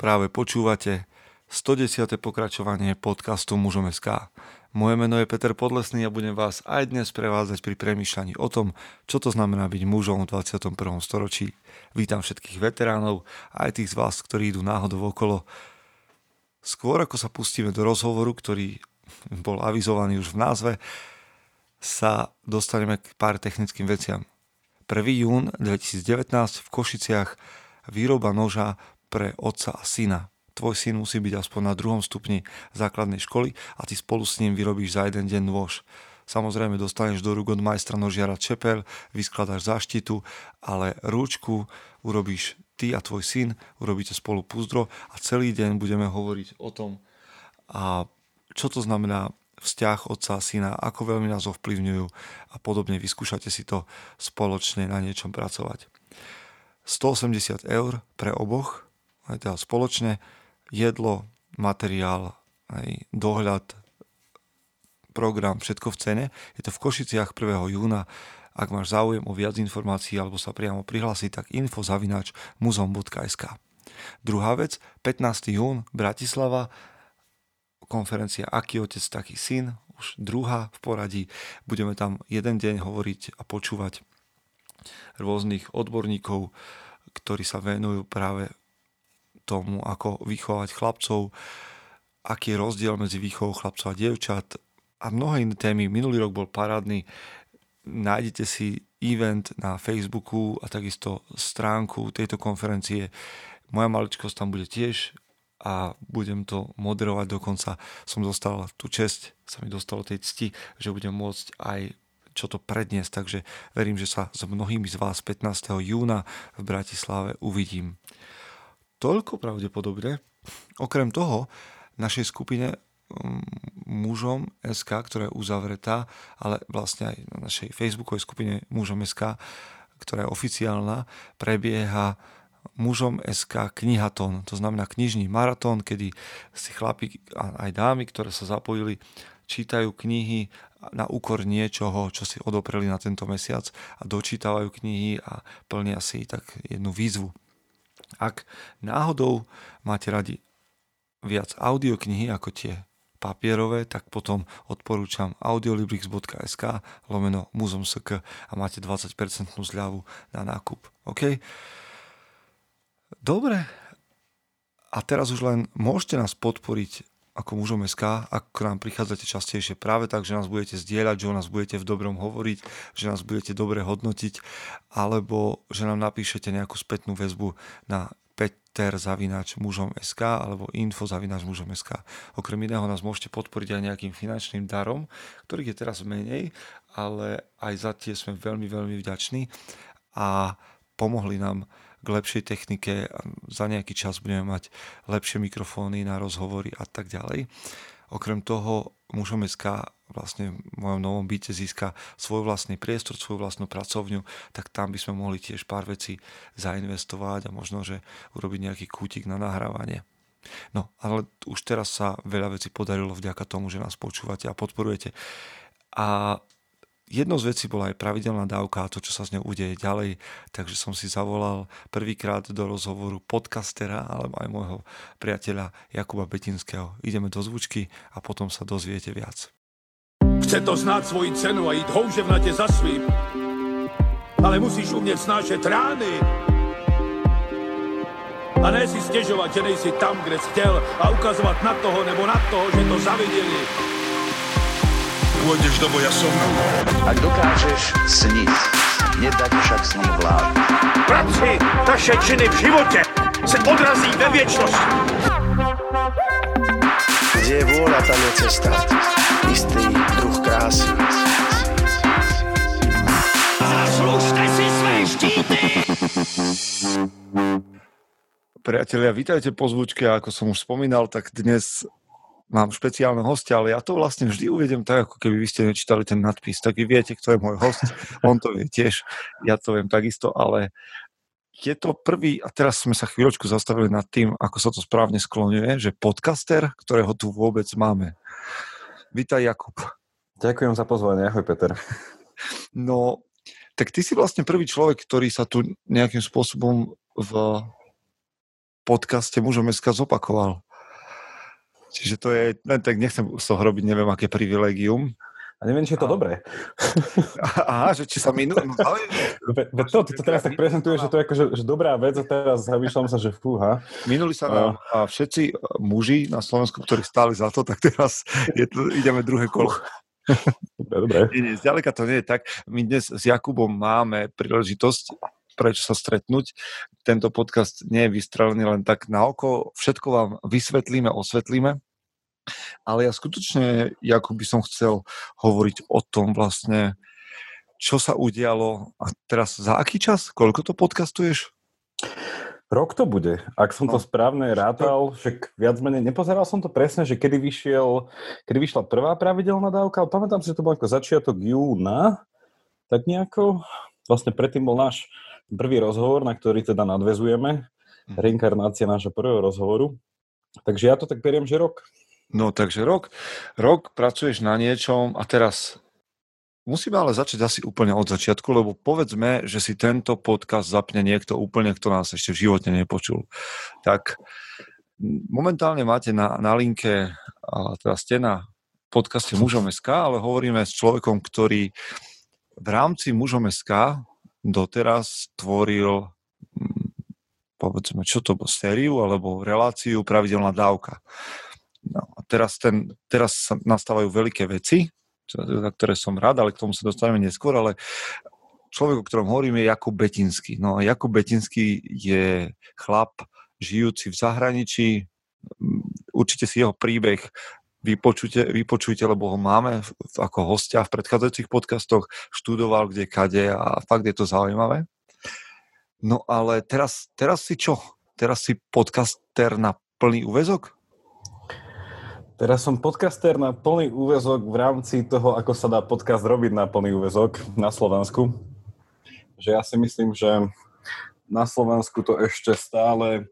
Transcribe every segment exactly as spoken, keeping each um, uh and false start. Práve počúvate stodesiate pokračovanie podcastu Mužom bodka es ká. Moje meno je Peter Podlesný a budem vás aj dnes prevádzať pri premýšľaní o tom, čo to znamená byť mužom v dvadsiatom prvom storočí. Vítam všetkých veteránov, aj tých z vás, ktorí idú náhodou okolo. Skôr ako sa pustíme do rozhovoru, ktorý bol avizovaný už v názve, sa dostaneme k pár technickým veciam. prvého júna dvetisícdevätnásť v Košiciach výroba noža pre otca a syna. Tvoj syn musí byť aspoň na druhom stupni základnej školy a ty spolu s ním vyrobíš za jeden deň nôž. Samozrejme dostaneš do rúk od majstra nožiara čepel, vyskladáš záštitu, ale rúčku urobíš ty a tvoj syn, urobíte spolu púzdro a celý deň budeme hovoriť o tom, a čo to znamená vzťah otca a syna, ako veľmi nás ovplyvňujú a podobne. Vyskúšate si to spoločne na niečom pracovať. stoosemdesiat eur pre oboch, aj teda spoločne, jedlo, materiál, aj dohľad, program, všetko v cene. Je to v Košiciach prvého júna. Ak máš záujem o viac informácií alebo sa priamo prihlási, tak info zavináč muzeum bodka es ká. Druhá vec, pätnásteho júna, Bratislava, konferencia Aký otec, taký syn, už druhá v poradí. Budeme tam jeden deň hovoriť a počúvať rôznych odborníkov, ktorí sa venujú práve tomu, ako vychovať chlapcov, aký je rozdiel medzi výchovou chlapcov a dievčat a mnohé iné témy. Minulý rok bol parádny, nájdete si event na Facebooku a takisto stránku tejto konferencie. Moja maličkosť tam bude tiež a budem to moderovať, dokonca som dostal tú česť, sa mi dostalo tej cti, že budem môcť aj čo to predniesť, takže verím, že sa s mnohými z vás pätnásteho júna v Bratislave uvidím. Toľko pravdepodobne. Okrem toho, našej skupine Mužom bodka es ká, ktorá je uzavretá, ale vlastne aj na našej facebookovej skupine Mužom bodka es ká, ktorá je oficiálna, prebieha Mužom bodka es ká knihatón, to znamená knižný maratón, kedy si chlapi a aj dámy, ktoré sa zapojili, čítajú knihy na úkor niečoho, čo si odopreli na tento mesiac a dočítavajú knihy a plnia si tak jednu výzvu. Ak náhodou máte radi viac audioknihy ako tie papierové, tak potom odporúčam audiolibrix bodka es ká lomeno muzeum bodka es ká a máte dvadsať percent zľavu na nákup. OK? Dobre. A teraz už len môžete nás podporiť ako Mužom bodka es ká, ak k nám prichádzate častejšie, práve tak, že nás budete zdieľať, že o nás budete v dobrom hovoriť, že nás budete dobre hodnotiť, alebo že nám napíšete nejakú spätnú väzbu na peter zavináč mužom bodka es ká alebo info zavináč mužom bodka es ká. Okrem iného nás môžete podporiť aj nejakým finančným darom, ktorých je teraz menej, ale aj za tie sme veľmi, veľmi vďační a pomohli nám k lepšej technike, za nejaký čas budeme mať lepšie mikrofóny na rozhovory a tak ďalej. Okrem toho Mužom bodka es ká vlastne v mojom novom byte získa svoj vlastný priestor, svoju vlastnú pracovňu, tak tam by sme mohli tiež pár vecí zainvestovať a možno, že urobiť nejaký kútik na nahrávanie. No, ale už teraz sa veľa vecí podarilo vďaka tomu, že nás počúvate a podporujete. A jednou z vecí bola aj pravidelná dávka a to, čo sa s ňou udeje ďalej, takže som si zavolal prvýkrát do rozhovoru podcastera, alebo aj môjho priateľa Jakuba Betinského. Ideme do zvučky a potom sa dozviete viac. Chce to znáť svoji cenu a íť houževnate za svým, ale musíš umieť snášať rány a ne si stežovať, že nejsi tam, kde si chcel a ukazovať na toho nebo na toho, že to zavideli. Pôjdeš do boja som. Ak dokážeš sniť, nedať však snom vládu. Práci taše činy v živote se odrazí ve viečnosti. Kde je vôľa, tam je cesta. Istý druh krásy. Zaslužte si své štíty! Priatelia, vítajte po zvučke. Ako som už spomínal, tak dnes mám špeciálneho hostia, ale ja to vlastne vždy uvedem tak, ako keby vy ste nečítali ten nadpis. Tak vy viete, kto je môj host, on to vie tiež, ja to viem takisto, ale je to prvý, a teraz sme sa chvíľočku zastavili nad tým, ako sa to správne skloňuje, že podcaster, ktorého tu vôbec máme. Vítaj, Jakub. Ďakujem za pozvanie, ahoj, Peter. No, tak ty si vlastne prvý človek, ktorý sa tu nejakým spôsobom v podcaste Mužom.sk zopakoval. Čiže to je, ne, tak nechcem sohrobiť, neviem, aké privilegium. A neviem, či je to a... dobré. Aha, že či sa minú... No, ale... Ve, ve to, to, to teraz tak prezentuješ, že to je akože, že dobrá vec a teraz zamýšľam sa, že fúha. Minuli sa nám a všetci muži na Slovensku, ktorí stáli za to, tak teraz je to, ideme druhé kolo. Dobre, dobre. Nie, nie, zďaleka to nie je tak. My dnes s Jakubom máme príležitosť prečo sa stretnúť. Tento podcast nie je vystrelený len tak na oko. Všetko vám vysvetlíme, osvetlíme. Ale ja skutočne, Jakub, by som chcel hovoriť o tom vlastne, čo sa udialo a teraz za aký čas? Koľko to podcastuješ? Rok to bude, ak som no. to správne rátal, však viac menej, nepozeral som to presne, že kedy vyšiel, kedy vyšla prvá pravidelná dávka, ale pamätám si, že to bol ako začiatok júna, tak nejako, vlastne predtým bol náš prvý rozhovor, na ktorý teda nadväzujeme, reinkarnácia nášho prvého rozhovoru, takže ja to tak beriem, že rok. No takže rok, rok pracuješ na niečom a teraz musíme ale začať asi úplne od začiatku, lebo povedzme, že si tento podcast zapne niekto úplne, kto nás ešte v živote nepočul. Tak momentálne máte na, na linke, teda ste na podcaste Mužom.sk, ale hovoríme s človekom, ktorý v rámci Mužom.sk doteraz tvoril, povedzme, čo to bol, sériu alebo reláciu Pravidelná dávka. No, a teraz, ten, teraz nastávajú veľké veci, za ktoré som rád, ale k tomu sa dostaneme neskôr, ale človek, o ktorom hovorím, je Jakub Betinský. No, Jakub Betinský je chlap, žijúci v zahraničí. Určite si jeho príbeh vypočujte, vypočujte lebo ho máme ako hostia v predchádzajúcich podcastoch. Študoval kde kade a fakt je to zaujímavé. No ale teraz, teraz si čo? Teraz si podcaster na plný úväzok? Teraz som podcaster na plný úväzok v rámci toho, ako sa dá podcast robiť na plný úväzok na Slovensku. Že ja si myslím, že na Slovensku to ešte stále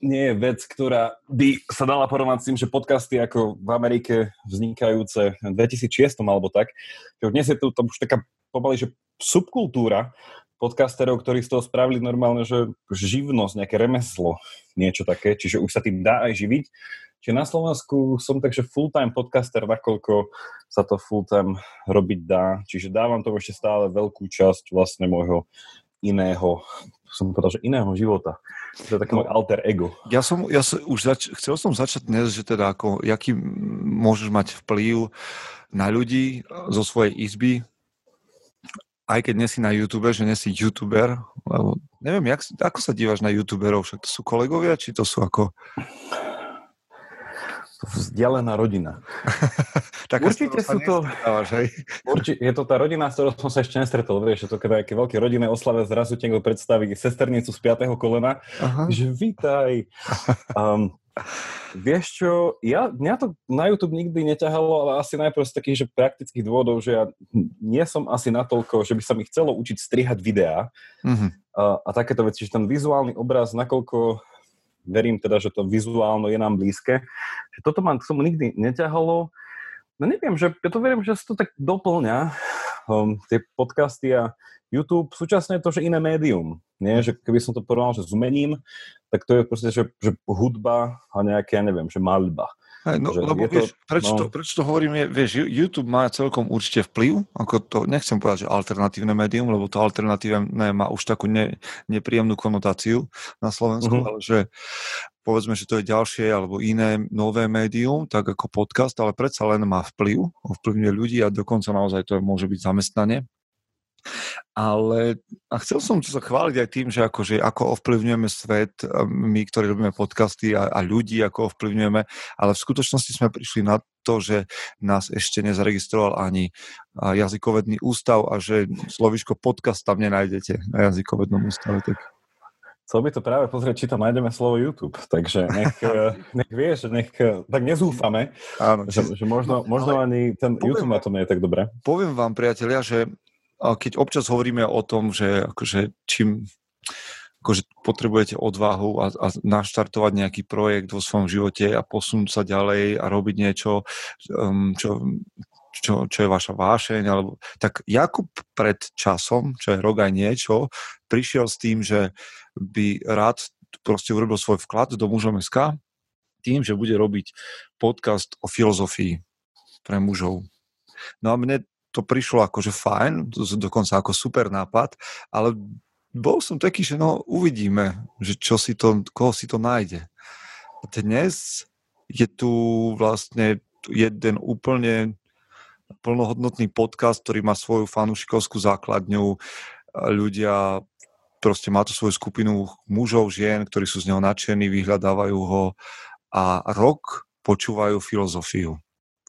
nie je vec, ktorá by sa dala porovnať s tým, že podcasty ako v Amerike vznikajúce v dvetisícšesť alebo tak. Že dnes je to, to už taká pomaly, že subkultúra podcasterov, ktorí z toho spravili normálne, že živnosť, nejaké remeslo, niečo také, čiže už sa tým dá aj živiť. Čiže na Slovensku som takže full-time podcaster, nakoľko sa to full-time robiť dá. Čiže dávam tomu ešte stále veľkú časť vlastne môjho iného, som povedal, že iného života. To je také no, môj alter ego. Ja som, ja som už zač- chcel som začať dnes, že teda ako, jaký môžeš mať vplyv na ľudí zo svojej izby, aj keď nie si na YouTube, že nie si YouTuber, lebo neviem, jak, ako sa dívaš na YouTuberov, však to sú kolegovia, či to sú ako... Vzdialená rodina. Určite sú to... Určite, je to tá rodina, s ktorou som sa ešte nestretol. Vieš, že to keď nejaké veľké rodinné oslave zrazu niekto predstaví sesternicu z piateho kolena. Aha. Že vítaj. Um, vieš čo, ja, mňa to na YouTube nikdy neťahalo, ale asi najprv z takých že praktických dôvodov, že ja nie som asi natoľko, že by sa mi chcelo učiť strihať videá. Uh-huh. Uh, a takéto veci, že ten vizuálny obraz, nakoľko... Verím teda, že to vizuálno je nám blízke. Že toto ma k tomu nikdy neťahalo. No neviem, že ja to verím, že sa to tak doplňa um, tie podcasty a YouTube. Súčasne je to, že iné médium. Nie? Že keby som to porovnal, že s umením, tak to je proste, že, že hudba a nejaké, ja neviem, že maľba. Hey, no, že lebo vieš, to, prečo, no... to, prečo to hovorím, je, vieš, YouTube má celkom určite vplyv, ako to, nechcem povedať, že alternatívne médium, lebo to alternatívne má už takú ne, nepríjemnú konotáciu na Slovensku, mm-hmm. ale že povedzme, že to je ďalšie alebo iné nové médium, tak ako podcast, ale predsa len má vplyv, ovplyvňuje ľudí a dokonca naozaj to môže byť zamestnanie. Ale a chcel som sa chváliť aj tým, že akože, ako ovplyvňujeme svet, my, ktorí robíme podcasty a, a ľudí, ako ovplyvňujeme, ale v skutočnosti sme prišli na to, že nás ešte nezaregistroval ani jazykovedný ústav a že slovíčko podcast tam nenájdete na jazykovednom ústave. Tak... Chcel by to práve pozrieť, či tam nájdeme slovo YouTube, takže nech, nech vieš, nech, tak nezúfame, áno, že, že možno, možno ani ten YouTube na tom nie je tak dobré. Poviem vám, priatelia, že keď občas hovoríme o tom, že akože čím akože potrebujete odvahu a, a naštartovať nejaký projekt vo svojom živote a posunúť sa ďalej a robiť niečo, um, čo, čo, čo je vaša vášeň, alebo... tak Jakub pred časom, čo je rok aj niečo, prišiel s tým, že by rád proste urobil svoj vklad do mužom bodka es ká tým, že bude robiť podcast o filozofii pre mužov. No a mne to prišlo akože fajn, dokonca ako super nápad, ale bol som taký, že no uvidíme, že čo si to, koho si to nájde. A dnes je tu vlastne jeden úplne plnohodnotný podcast, ktorý má svoju fanúšikovskú základňu. Ľudia, proste má to svoju skupinu mužov, žien, ktorí sú z neho nadšení, vyhľadávajú ho a rok počúvajú filozofiu.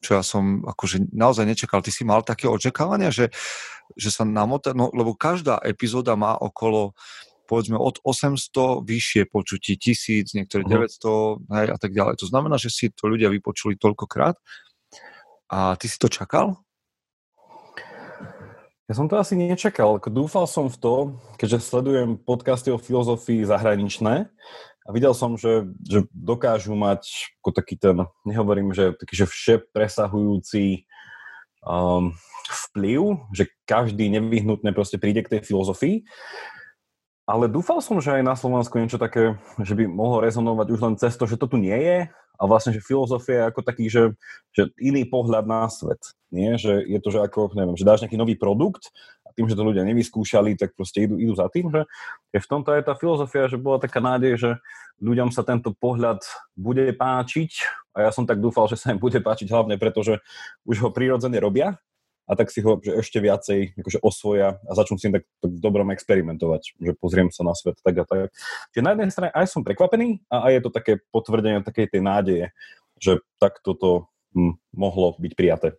Čo ja som akože naozaj nečakal. Ty si mal také očakávania, že, že sa namotá, no, lebo každá epizóda má okolo, povedzme, od osemsto vyššie počutí, tisíc, niektoré deväťsto, hej, a tak ďalej. To znamená, že si to ľudia vypočuli toľkokrát. A ty si to čakal? Ja som to asi nečakal. Dúfal som v to, keďže sledujem podcasty o filozofii zahraničné, a videl som, že, že dokážu mať ako taký ten, nehovorím, že taký, že vše presahujúci um, vplyv, že každý nevyhnutne proste príde k tej filozofii. Ale dúfal som, že aj na Slovensku niečo také, že by mohlo rezonovať už len cez to, že to tu nie je, a vlastne, že filozofia je ako taký, že, že iný pohľad na svet. Nie? Že je to, že ako, neviem, že dáš nejaký nový produkt, tým, že to ľudia nevyskúšali, tak proste idú, idú za tým, že v tomto je tá filozofia, že bola taká nádej, že ľuďom sa tento pohľad bude páčiť, a ja som tak dúfal, že sa im bude páčiť hlavne preto, že už ho prirodzene robia, a tak si ho že ešte viacej akože osvoja a začnú si tak, tak dobrom experimentovať, že pozriem sa na svet tak a tak. Čiže na jednej strane aj som prekvapený a aj je to také potvrdenie takej tej nádeje, že takto to hm, mohlo byť prijaté.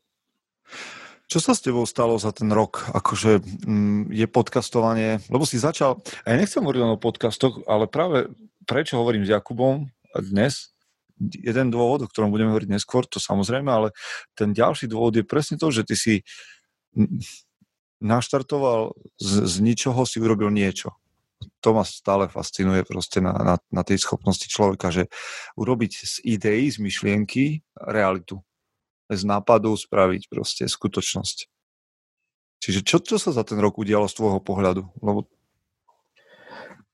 Čo sa s tebou stalo za ten rok? Akože mm, je podcastovanie, lebo si začal, a ja nechcem hovoriť len o podcastoch, ale práve prečo hovorím s Jakubom dnes, jeden dôvod, o ktorom budeme hovoriť neskôr, to samozrejme, ale ten ďalší dôvod je presne to, že ty si naštartoval z, z ničoho, si urobil niečo. To ma stále fascinuje proste na, na, na tej schopnosti človeka, že urobiť z idei, z myšlienky realitu. Z nápadu spraviť proste skutočnosť. Čiže čo, čo sa za ten rok udialo z tvojho pohľadu? Lebo...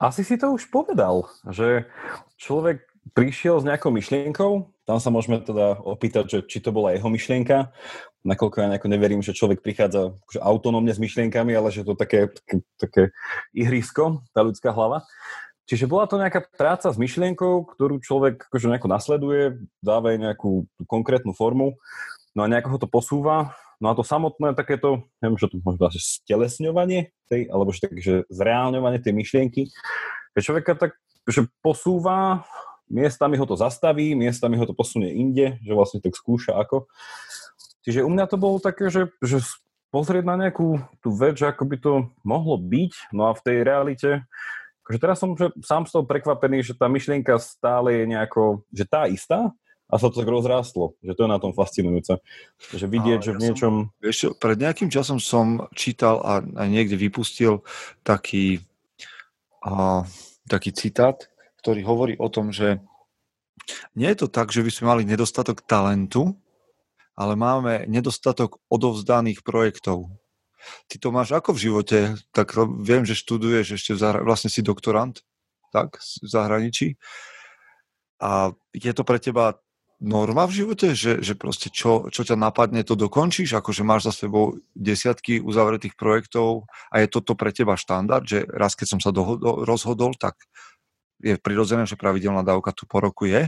Asi si to už povedal, že človek prišiel s nejakou myšlienkou, tam sa môžeme teda opýtať, že či to bola jeho myšlienka, nakoľko ja nejako neverím, že človek prichádza akože autonómne s myšlienkami, ale že to také, také, také ihrisko, tá ľudská hlava. Čiže bola to nejaká práca s myšlienkou, ktorú človek akože nejako nasleduje, dáva jej nejakú konkrétnu formu, no a nejako ho to posúva. No a to samotné takéto, neviem, že to možno asi stelesňovanie tej, alebo že tak, že zreálňovanie tej myšlienky, že človeka tak, že posúva, miestami ho to zastaví, miestami ho to posunie inde, že vlastne tak skúša ako. Čiže u mňa to bolo také, že, že pozrieť na nejakú tú vec, že ako by to mohlo byť, no a v tej realite... Takže teraz som že sám z toho prekvapený, že tá myšlienka stále je nejako, že tá istá, a sa to tak rozrástlo, že to je na tom fascinujúce. Že vidieť, a že ja v niečom... Som, vieš, pred nejakým časom som čítal a, a niekde vypustil taký, a, taký citát, ktorý hovorí o tom, že nie je to tak, že by sme mali nedostatok talentu, ale máme nedostatok odovzdaných projektov. Ty to máš ako v živote? Tak viem, že študuješ ešte, v zahr- vlastne si doktorant, tak, v zahraničí. A je to pre teba norma v živote, že, že proste čo, čo ťa napadne, to dokončíš, akože máš za sebou desiatky uzavretých projektov a je toto pre teba štandard, že raz, keď som sa dohodol, rozhodol, tak je prirodzené, že pravidelná dávka tu po roku je,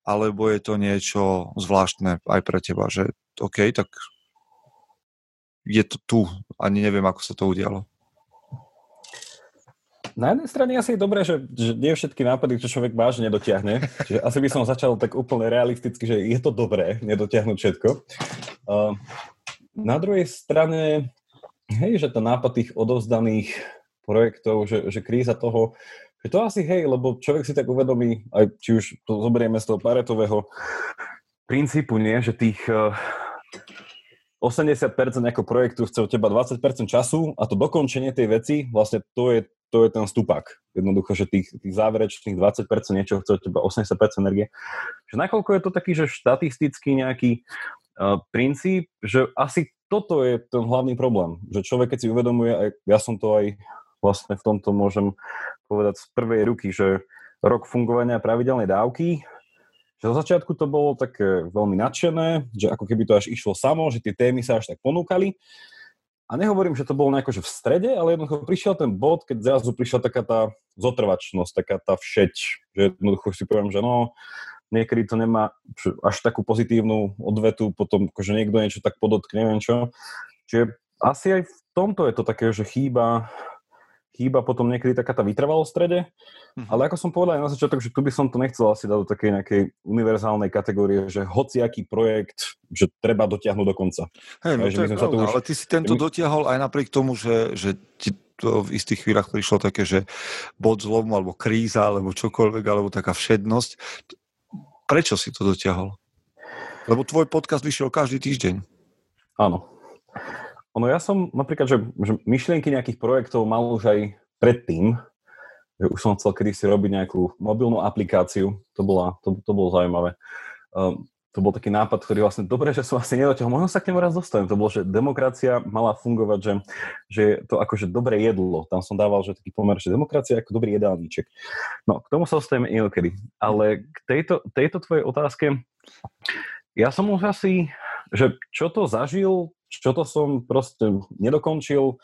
alebo je to niečo zvláštne aj pre teba, že OK, tak... Je to tu. Ani neviem, ako sa to udialo. Na jednej strane asi je dobré, že, že nie všetky nápady, čo človek vážne nedotiahne. Čiže asi by som začal tak úplne realisticky, že je to dobré nedotiahnuť všetko. Uh, na druhej strane, hej, že ten nápad tých odovzdaných projektov, že, že kríza toho, že to asi hej, lebo človek si tak uvedomí, aj či už to zoberieme z toho Paretového princípu, nie, že tých... Uh, osemdesiat percent nejakého projektu chce od teba dvadsať percent času a to dokončenie tej veci, vlastne to je, to je ten stupak. Jednoducho, že tých, tých záverečných dvadsať percent niečo chce od teba osemdesiat percent energie. Že nakoľko je to taký, že štatistický nejaký uh, princíp, že asi toto je ten hlavný problém. Že človek, keď si uvedomuje, aj, ja som to aj vlastne v tomto môžem povedať z prvej ruky, že rok fungovania pravidelnej dávky. Že zo začiatku to bolo tak veľmi nadšené, že ako keby to až išlo samo, že tie témy sa až tak ponúkali. A nehovorím, že to bolo nejako že v strede, ale jednoducho prišiel ten bod, keď zrazu prišla taká tá zotrvačnosť, taká tá všeť, že jednoducho si poviem, že no, niekedy to nemá až takú pozitívnu odvetu, potom akože niekto niečo tak podotkne, neviem čo. Čiže asi aj v tomto je to také, že chýba, chýba potom niekedy taká tá vytrvalosť v strede, ale ako som povedal aj na začiatok, že tu by som to nechcel asi dať do takej nejakej univerzálnej kategórie, že hociaký projekt, že treba dotiahnuť do konca. Hej, no, že to je pravda, už... ale ty si tento dotiahol aj napriek tomu, že, že ti to v istých chvíľach prišlo také, že bod zlomu, alebo kríza, alebo čokoľvek, alebo taká všednosť. Prečo si to dotiahol? Lebo tvoj podcast vyšiel každý týždeň. Áno. Ono ja som napríklad, že, že myšlienky nejakých projektov mal už aj predtým, že už som chcel kedysi robiť nejakú mobilnú aplikáciu, to, bola, to, to bolo zaujímavé. Um, to bol taký nápad, ktorý vlastne dobre, že som asi nedotiahol, možno sa k nemu raz dostanem. To bolo, že demokracia mala fungovať, že, že to akože dobre jedlo. Tam som dával, že taký pomer, že demokracia ako dobrý jedálniček. No, k tomu sa dostaneme inokedy. Ale k tejto, tejto tvojej otázke, ja som už asi, že čo to zažil, čo to som proste nedokončil,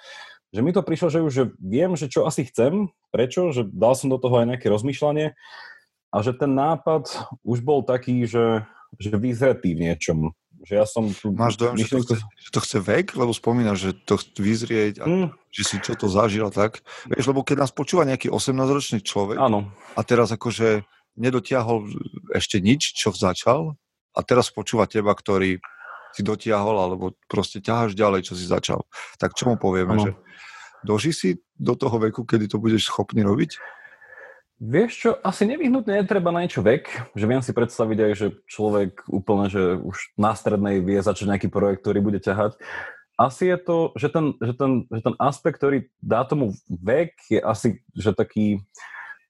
že mi to prišlo, že už že viem, že čo asi chcem, prečo, že dal som do toho aj nejaké rozmýšľanie a že ten nápad už bol taký, že, že vyzretý v niečom. Že ja som tu máš dojem, že to, chce, že to chce vek, lebo spomínaš, že to chce vyzrieť a mm. že si čo to zažil tak. Vieš, lebo keď nás počúva nejaký osemnásťročný človek áno. a teraz akože nedotiahol ešte nič, čo začal a teraz počúva teba, ktorý si dotiahol, alebo proste ťaháš ďalej, čo si začal. Tak čo mu povieme, ano. Že doži si do toho veku, kedy to budeš schopný robiť? Vieš čo, asi nevyhnutne netreba na niečo vek, že viem si predstaviť aj, že človek úplne, že už na strednej vie začať nejaký projekt, ktorý bude ťahať. Asi je to, že ten, že ten, že ten aspekt, ktorý dá tomu vek, je asi, že taký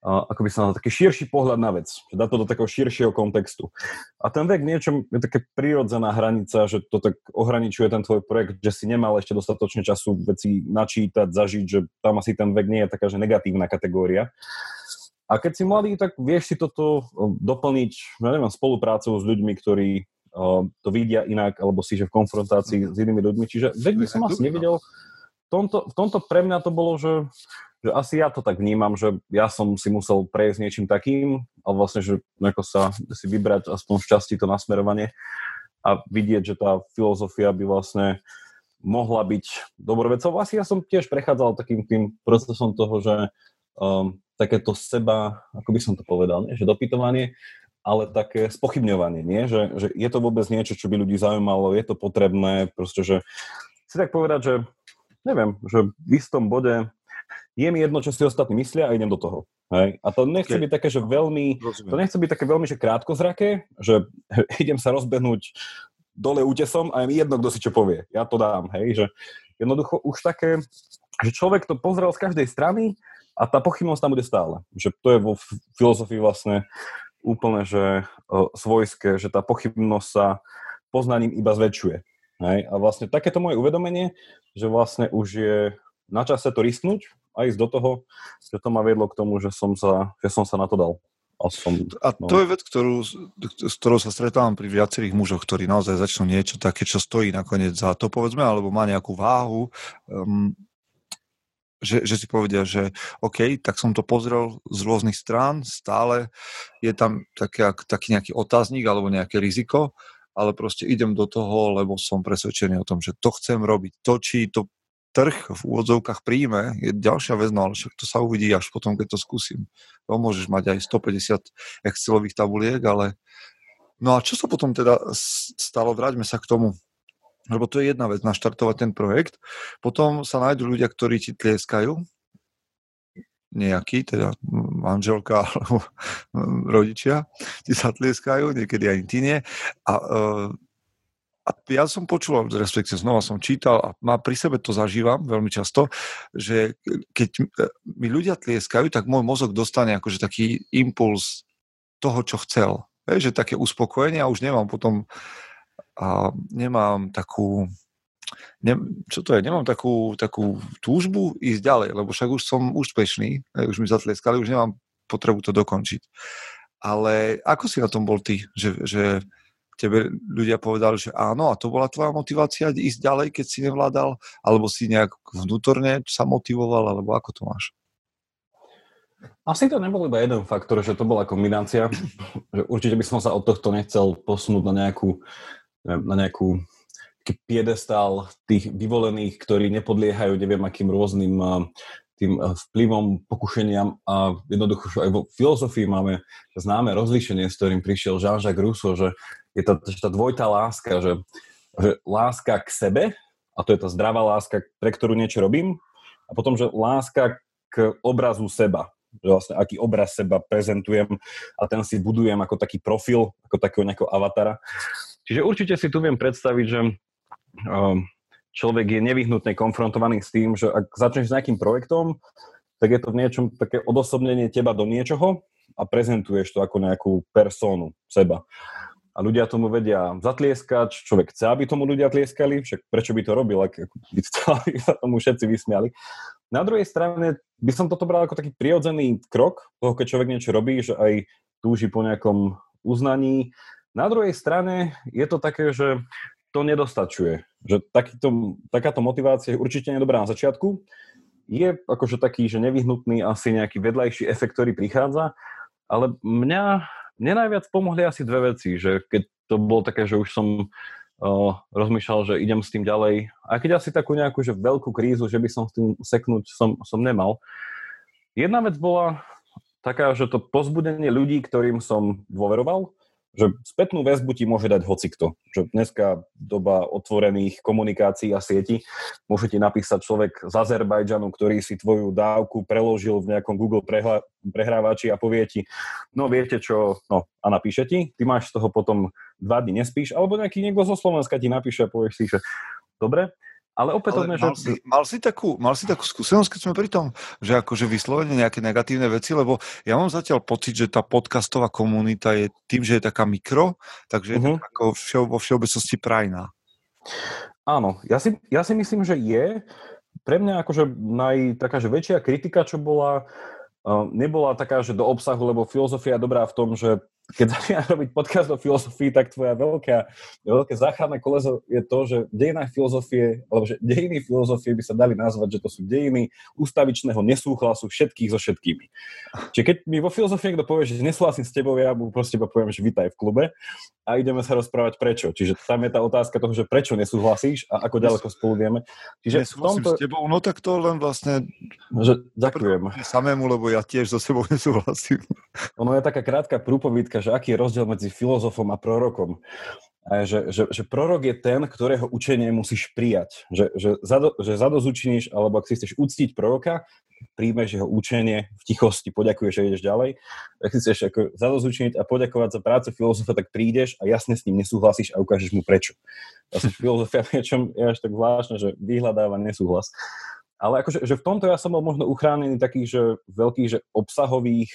Uh, ako by sa nazval, taký širší pohľad na vec, že dá to do takého širšieho kontextu. A ten vek niečo je taká prirodzená hranica, že to tak ohraničuje ten tvoj projekt, že si nemal ešte dostatočne času veci načítať, zažiť, že tam asi ten vek nie je taká, že negatívna kategória. A keď si mladý, tak vieš si toto doplniť, ja neviem, spoluprácou s ľuďmi, ktorí uh, to vidia inak, alebo si že v konfrontácii s inými ľuďmi, čiže vek by som asi nevidel. V tomto, v tomto pre mňa to bolo, že že asi ja to tak vnímam, že ja som si musel prejsť niečím takým, ale vlastne, že ako sa si vybrať aspoň v časti to nasmerovanie a vidieť, že tá filozofia by vlastne mohla byť dobrovecou. Asi ja som tiež prechádzal takým tým procesom toho, že um, takéto seba, ako by som to povedal, nie? Že dopytovanie, ale také spochybňovanie, nie? Že, že je to vôbec niečo, čo by ľudí zaujímalo, je to potrebné, proste, že si tak povedať, že neviem, že v istom bode je mi jedno, čo si ostatní myslia a idem do toho. Hej? A to nechce byť také, že veľmi, to nechce byť také veľmi, že krátkozraké, že idem sa rozbehnúť dole útesom a je mi jedno, kto si čo povie. Ja to dám, hej, že jednoducho už také, že človek to pozrel z každej strany a tá pochybnosť tam bude stále. Že to je vo filozofii vlastne úplne, že svojské, že tá pochybnosť sa poznaním iba zväčšuje. Hej? A vlastne takéto moje uvedomenie, že vlastne už je na čase to risknúť a ísť do toho, že to ma vedlo k tomu, že som sa, že som sa na to dal. A, som, a to no. je vec, ktorú, s ktorou sa stretávam pri viacerých mužoch, ktorí naozaj začnú niečo také, čo stojí nakoniec za to, povedzme, alebo má nejakú váhu, um, že, že si povedia, že OK, tak som to pozrel z rôznych strán, stále je tam taký, taký nejaký otáznik alebo nejaké riziko, ale proste idem do toho, lebo som presvedčený o tom, že to chcem robiť, to či to trh v úvodzovkách príjme, je ďalšia vec, no ale však to sa uvidí až potom, keď to skúsim. To môžeš mať aj stopäťdesiat Excelových tabuliek, ale... No a čo sa potom teda stalo? Vráťme sa k tomu. Lebo to je jedna vec, naštartovať ten projekt. Potom sa nájdú ľudia, ktorí ti tlieskajú. Nejakí, teda manželka alebo rodičia. Ti sa tlieskajú, niekedy aj ty nie. A... Uh, A ja som počul, respektíve znova som čítal a má pri sebe to zažívam veľmi často, že keď mi ľudia tlieskajú, tak môj mozog dostane akože taký impuls toho, čo chcel. Vieš, že také uspokojenie a už nemám potom a nemám takú ne, čo to je, nemám takú, takú túžbu ísť ďalej, lebo však už som úspešný, už mi zatlieskali, už nemám potrebu to dokončiť. Ale ako si na tom bol ty, že, že tebe ľudia povedali, že áno, a to bola tvoja motivácia ísť ďalej, keď si nevládal, alebo si nejak vnútorne sa motivoval, alebo ako to máš? Asi to nebol iba jeden faktor, že to bola kombinácia. Že určite by som sa od tohto nechcel posunúť na nejakú, na nejakú piedestál tých vyvolených, ktorí nepodliehajú neviem akým rôznym tým vplyvom, pokušeniam a jednoducho aj vo filozofii máme známe rozlíšenie, s ktorým prišiel Jean-Jacques Rousseau, že je tá, tá dvojitá láska, že, že láska k sebe, a to je tá zdravá láska, pre ktorú niečo robím, a potom, že láska k obrazu seba, že vlastne aký obraz seba prezentujem a ten si budujem ako taký profil, ako takého nejakého avatara. Čiže určite si tu viem predstaviť, že um, človek je nevyhnutne konfrontovaný s tým, že ak začneš s nejakým projektom, tak je to v niečom také odosobnenie teba do niečoho a prezentuješ to ako nejakú personu seba. A ľudia tomu vedia zatlieskať, človek chce, aby tomu ľudia tlieskali, však prečo by to robil, ak by sa tomu všetci vysmiali. Na druhej strane by som toto bral ako taký prirodzený krok, toho, keď človek niečo robí, že aj túži po nejakom uznaní. Na druhej strane je to také, že to nedostačuje, že takýto, takáto motivácia je určite nedobrá na začiatku, je akože taký, že nevyhnutný asi nejaký vedľajší efekt, ktorý prichádza, ale mňa... Mne najviac pomohli asi dve veci, že keď to bolo také, že už som uh, rozmýšľal, že idem s tým ďalej, a keď asi takú nejakú že veľkú krízu, že by som s tým seknúť som, som nemal. Jedna vec bola taká, že to pozbudenie ľudí, ktorým som dôveroval, že spätnú väzbu ti môže dať hocikto. Že dneska doba otvorených komunikácií a sietí, môže ti napísať človek z Azerbajdžanu, ktorý si tvoju dávku preložil v nejakom Google prehla- prehrávači a povie ti, no viete čo, no a napíše ti, ty máš z toho potom dva dny nespíš, alebo nejaký niekto zo Slovenska ti napíše a povieš si, že dobre. Ale opätovne, že... Mal si, mal, si takú, mal si takú skúsenosť, keď sme pri tom, že akože vyslovene nejaké negatívne veci, lebo ja mám zatiaľ pocit, že tá podcastová komunita je tým, že je taká mikro, takže uh-huh. je tak ako všeo, vo všeobecnosti prajná. Áno, ja si, ja si myslím, že je. Pre mňa akože naj, taká, že väčšia kritika, čo bola, nebola taká, že do obsahu, lebo filozofia je dobrá v tom, že keď začínaš robiť podcast o filozofii, tak tvoja veľká, veľké záchranné kolezo je to, že dejina filozofie, alebo že dejiny filozofie by sa dali nazvať, že to sú dejiny ústavičného nesúhlasu všetkých so všetkými. Čiže keď mi vo filozofii niekto povie, že nesúhlasím s tebou, ja mu proste poviem, že vitaj v klube a ideme sa rozprávať prečo. Čiže tam je tá otázka toho, že prečo nesúhlasíš a ako ďaleko spolu vieme. Čiže nesúhlasím v tomto... s tebou, no tak to len vlastne... Že, ďakujem. Samému, lebo ja tiež so sebou nesúhlasím. Ono je taká krátka prúpovídka, že aký je rozdiel medzi filozofom a prorokom. A že, že, že prorok je ten, ktorého učenie musíš prijať. Že, že, zado, že zadozučiníš, alebo ak si chceš uctiť proroka, príjmeš jeho učenie v tichosti, poďakuješ a ideš ďalej. Ak si chceš ako zadozučiniť a poďakovať za prácu filozofa, tak prídeš a jasne s ním nesúhlasíš a ukážeš mu prečo. Vlastne filozofia v niečom je až tak zvláštne, že vyhľadáva nesúhlas. Ale akože že v tomto ja som bol možno uchránený takých že veľkých že obsahových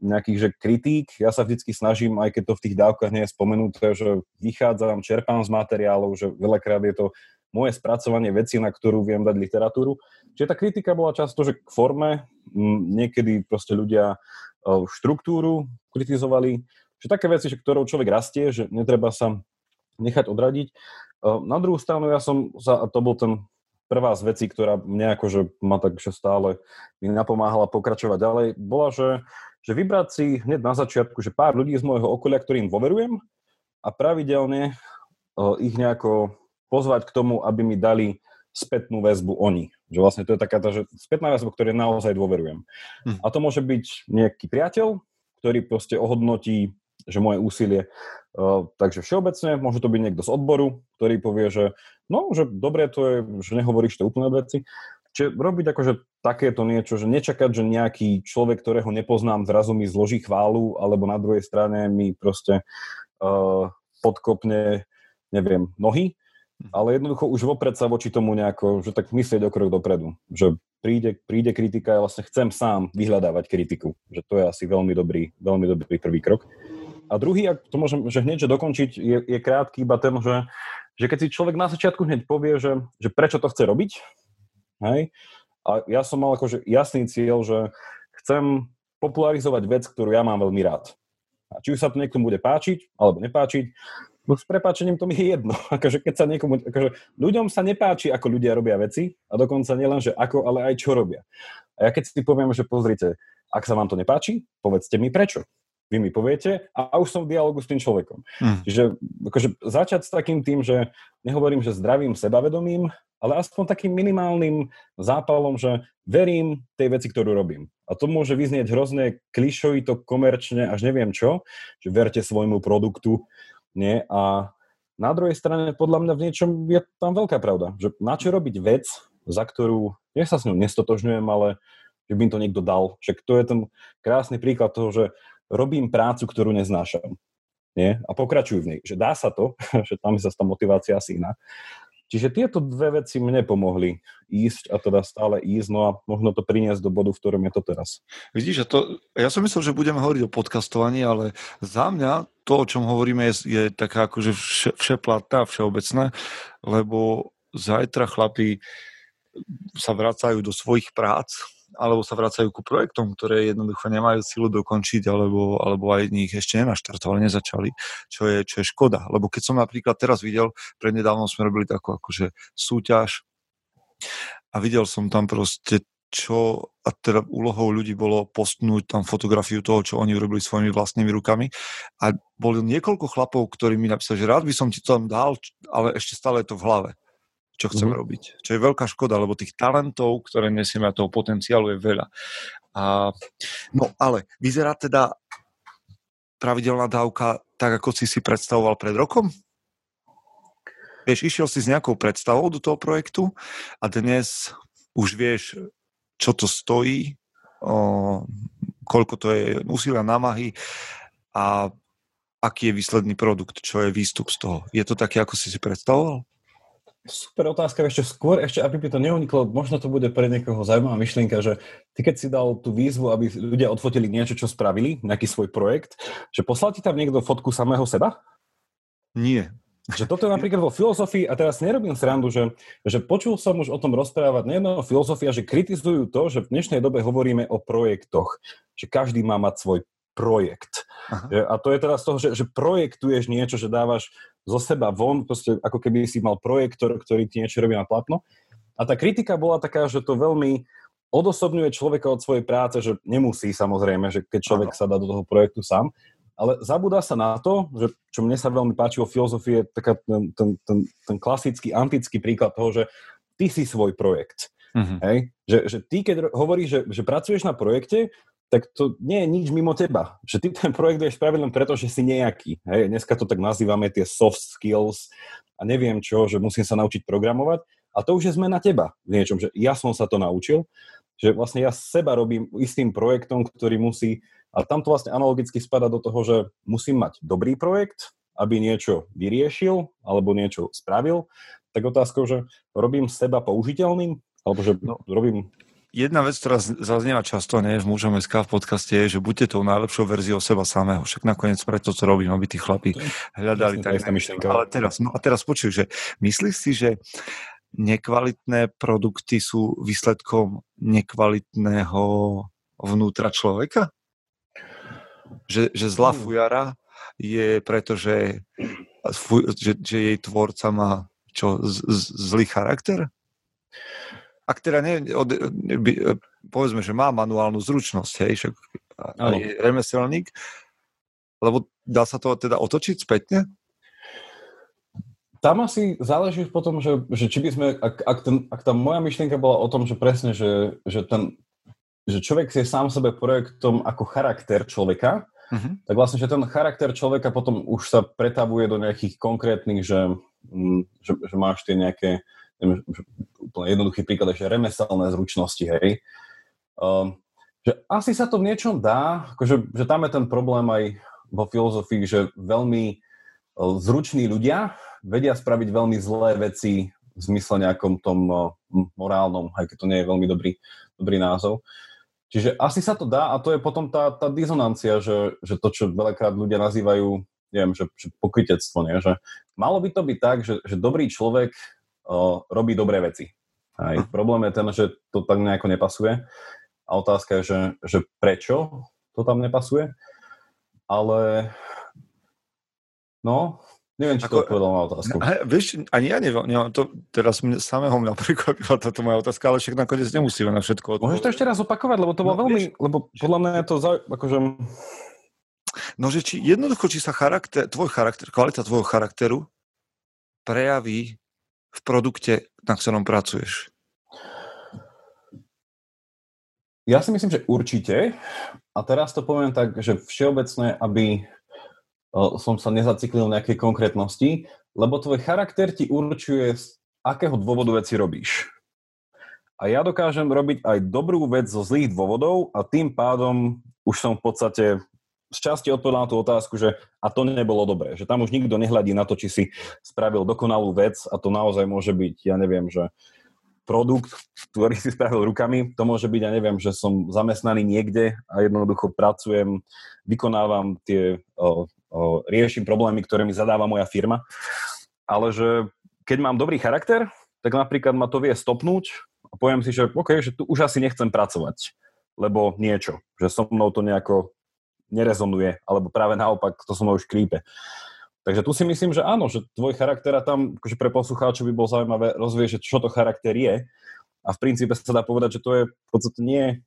nejakých že kritík. Ja sa vždycky snažím, aj keď to v tých dávkach nie je spomenuté, že vychádzam, čerpám z materiálov, že veľakrát je to moje spracovanie veci, na ktorú viem dať literatúru. Čiže tá kritika bola často, že k forme, niekedy proste ľudia štruktúru kritizovali. Čiže také veci, že ktorou človek rastie, že netreba sa nechať odradiť. Na druhú stranu ja som sa, a to bol ten prvá z vecí, ktorá mne akože ma takže stále mi napomáhala pokračovať ďalej, bola, že že vybrať si hneď na začiatku, že pár ľudí z môjho okolia, ktorým dôverujem a pravidelne uh, ich nejako pozvať k tomu, aby mi dali spätnú väzbu oni. Že vlastne to je taká tá, že spätná väzba, ktorej naozaj dôverujem. Hm. A to môže byť nejaký priateľ, ktorý proste ohodnotí, že moje úsilie. Uh, takže všeobecne, môže to byť niekto z odboru, ktorý povie, že no, že dobre to je, že nehovoríš to úplne veci. Čiže robiť akože takéto niečo, že nečakať, že nejaký človek, ktorého nepoznám, zrazu mi zloží chválu, alebo na druhej strane mi proste uh, podkopne, neviem, nohy, ale jednoducho už vopred sa voči tomu nejako, že tak myslieť o krok dopredu, že príde, príde kritika, ja vlastne chcem sám vyhľadávať kritiku, že to je asi veľmi dobrý, veľmi dobrý prvý krok. A druhý, ak to môžem že hneď že dokončiť, je, je krátky iba ten, že, že keď si človek na začiatku hneď povie, že, že prečo to chce robiť, hej? A ja som mal akože jasný cieľ, že chcem popularizovať vec, ktorú ja mám veľmi rád. A či už sa to niekomu bude páčiť, alebo nepáčiť, no s prepáčením to mi je jedno. Akože keď sa niekomu, akože ľuďom sa nepáči, ako ľudia robia veci, a dokonca nielen, že ako, ale aj čo robia. A ja keď si poviem, že pozrite, ak sa vám to nepáči, povedzte mi prečo. Vy mi poviete a už som v dialogu s tým človekom. Hmm. Čiže akože začať s takým tým, že nehovorím, že zdravým sebavedomím, ale aspoň takým minimálnym zápalom, že verím tej veci, ktorú robím. A to môže vyznieť hrozne klišovito, komerčne, až neviem čo, že verte svojmu produktu. Nie? A na druhej strane, podľa mňa v niečom je tam veľká pravda, že na čo robiť vec, za ktorú, ja sa s ňou nestotožňujem, ale že by im to niekto dal. Však to je ten krásny príklad toho, že robím prácu, ktorú neznášam. Nie? A pokračujú v nej. Že dá sa to, že tam je zase tá motivácia asi iná. Čiže tieto dve veci mne pomohli ísť a teda stále ísť, no a možno to priniesť do bodu, v ktorom je to teraz. Vidíš, to, ja som myslel, že budeme hovoriť o podcastovaní, ale za mňa to, o čom hovoríme, je, je taká akože vše, všeplatná, všeobecná, lebo zajtra chlapi sa vracajú do svojich prác, alebo sa vracajú ku projektom, ktoré jednoducho nemajú silu dokončiť, alebo, alebo aj ich ešte nenaštartovali, nezačali, čo je, čo je škoda. Lebo keď som napríklad teraz videl, prednedávno sme robili takú akože súťaž a videl som tam proste čo, a teda úlohou ľudí bolo postnúť tam fotografiu toho, čo oni urobili svojimi vlastnými rukami. A bolo niekoľko chlapov, ktorí mi napísali, že rád by som ti to tam dal, ale ešte stále je to v hlave, čo chcem mm-hmm. robiť. Čo je veľká škoda, lebo tých talentov, ktoré nesieme a toho potenciálu je veľa. A, no ale vyzerá teda pravidelná dávka tak, ako si si predstavoval pred rokom? Vieš, išiel si s nejakou predstavou do toho projektu a dnes už vieš, čo to stojí, o, koľko to je úsilia, námahy a aký je výsledný produkt, čo je výstup z toho. Je to také, ako si si predstavoval? Super otázka, ešte skôr, ešte aby by to neuniklo, možno to bude pre niekoho zaujímavá myšlienka, že ty keď si dal tú výzvu, aby ľudia odfotili niečo, čo spravili, nejaký svoj projekt, že poslal ti tam niekto fotku samého seba? Nie. Že toto je napríklad vo filozofii, a teraz nerobím srandu, že, že počul som už o tom rozprávať nejedného filozofia, že kritizujú to, že v dnešnej dobe hovoríme o projektoch, že každý má mať svoj projekt. Aha. A to je teraz toho, že, že projektuješ niečo, že dávaš zo seba von, proste ako keby si mal projektor, ktorý ti niečo robí na platno. A tá kritika bola taká, že to veľmi odosobňuje človeka od svojej práce, že nemusí samozrejme, že keď človek Aha. sa dá do toho projektu sám, ale zabúda sa na to, že čo mne sa veľmi páčilo v filozofii, je taká ten, ten, ten, ten klasický, antický príklad toho, že ty si svoj projekt. Uh-huh. Hej? Že, že ty, keď hovoríš, že, že pracuješ na projekte, tak to nie je nič mimo teba. Že ty ten projekt vieš spraviť len preto, že si nejaký. Hej, dneska to tak nazývame tie soft skills a neviem čo, že musím sa naučiť programovať. A to už je zmena teba v niečom, že ja som sa to naučil, že vlastne ja seba robím istým projektom, ktorý musí, a tam to vlastne analogicky spadá do toho, že musím mať dobrý projekt, aby niečo vyriešil alebo niečo spravil. Tak otázkou, že robím seba použiteľným, alebo že no, robím... Jedna vec, ktorá zaznieva často, nie, v Mužom.sk v podcaste je, že buďte tou najlepšou verziou seba samého. Však nakoniec preto to robím, aby tí chlapi hľadali tak. Ale teraz, no a teraz počuj, že myslíš si, že nekvalitné produkty sú výsledkom nekvalitného vnútra človeka? Že, že zlá fujara je preto, že, že, že jej tvorca má čo, z, z, zlý charakter? Ak teda nie, od, by, povedzme, že má manuálnu zručnosť, hej, však no. je remeselník, lebo dá sa to teda otočiť spätne? Tam asi záleží potom, že, že či by sme, ak, ak, ten, ak tá moja myšlienka bola o tom, že presne, že, že, ten, že človek si je sám sebe projektom ako charakter človeka, uh-huh. tak vlastne, že ten charakter človeka potom už sa pretavuje do nejakých konkrétnych, že, že, že máš tie nejaké úplne jednoduchý príklad, že remeselné zručnosti, hej. Um, že asi sa to v niečom dá, akože, že tam je ten problém aj vo filozofii, že veľmi zruční ľudia vedia spraviť veľmi zlé veci v zmysle nejakom tom uh, morálnom, aj keď to nie je veľmi dobrý, dobrý názov. Čiže asi sa to dá a to je potom tá, tá dizonancia, že, že to, čo veľakrát ľudia nazývajú, neviem, že, že pokrytectvo, nie? Že malo by to byť tak, že, že dobrý človek robí dobré veci. Aj problém je ten, že to tak nejako nepasuje. A a otázka je, že, že prečo to tam nepasuje, ale no, neviem, či to odpovedal na otázku. Vieš, ani ja neviem, neviem to, teraz mne, samého mňa prekvapila táto moja otázka, ale však nakoniec nemusíme na všetko odpovedať. Môžeš to ešte raz opakovať, lebo to bolo no, veľmi, vieš, lebo podľa mňa je to zau, akože... No, že či, jednoducho, či sa charakter, tvoj charakter, kvalita tvojho charakteru prejaví v produkte, na ktorom pracuješ. Ja si myslím, že určite. A teraz to poviem tak, že všeobecne, aby som sa nezaciklil v nejakej konkrétnosti, lebo tvoj charakter ti určuje, z akého dôvodu veci robíš. A ja dokážem robiť aj dobrú vec zo zlých dôvodov a tým pádom už som v podstate z časti odpovedal na tú otázku, že a to nebolo dobré, že tam už nikto nehľadí na to, či si spravil dokonalú vec a to naozaj môže byť, ja neviem, že produkt, ktorý si spravil rukami, to môže byť, ja neviem, že som zamestnaný niekde a jednoducho pracujem, vykonávam tie, o, o, riešim problémy, ktoré mi zadáva moja firma. Ale že keď mám dobrý charakter, tak napríklad ma to vie stopnúť a poviem si, že OK, že tu už asi nechcem pracovať, lebo niečo, že so mnou to nejako nerezonuje, alebo práve naopak, to so mnou už krípe. Takže tu si myslím, že áno, že tvoj charakter a tam akože pre poslucháčov by bolo zaujímavé rozvieť, čo to charakter je. A v princípe sa dá povedať, že to je v podstate nie,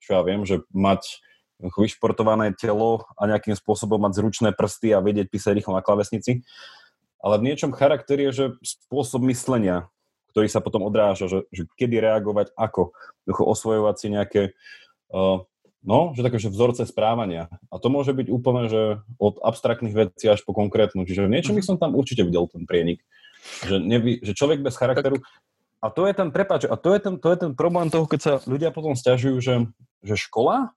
čo ja viem, že mať vyšportované telo a nejakým spôsobom mať zručné prsty a vedieť písať rýchlo na klávesnici. Ale v niečom charakter je, že spôsob myslenia, ktorý sa potom odráža, že, že kedy reagovať, ako, osvojovať si nejaké... Uh, No, že také, že vzorce správania. A to môže byť úplne, že od abstraktných vecí až po konkrétnu. Čiže v niečom ich som tam určite videl ten prienik. Že, nevy, že človek bez charakteru... A to je ten, prepáč, a to je ten, to je ten problém toho, keď sa ľudia potom sťažujú, že, že škola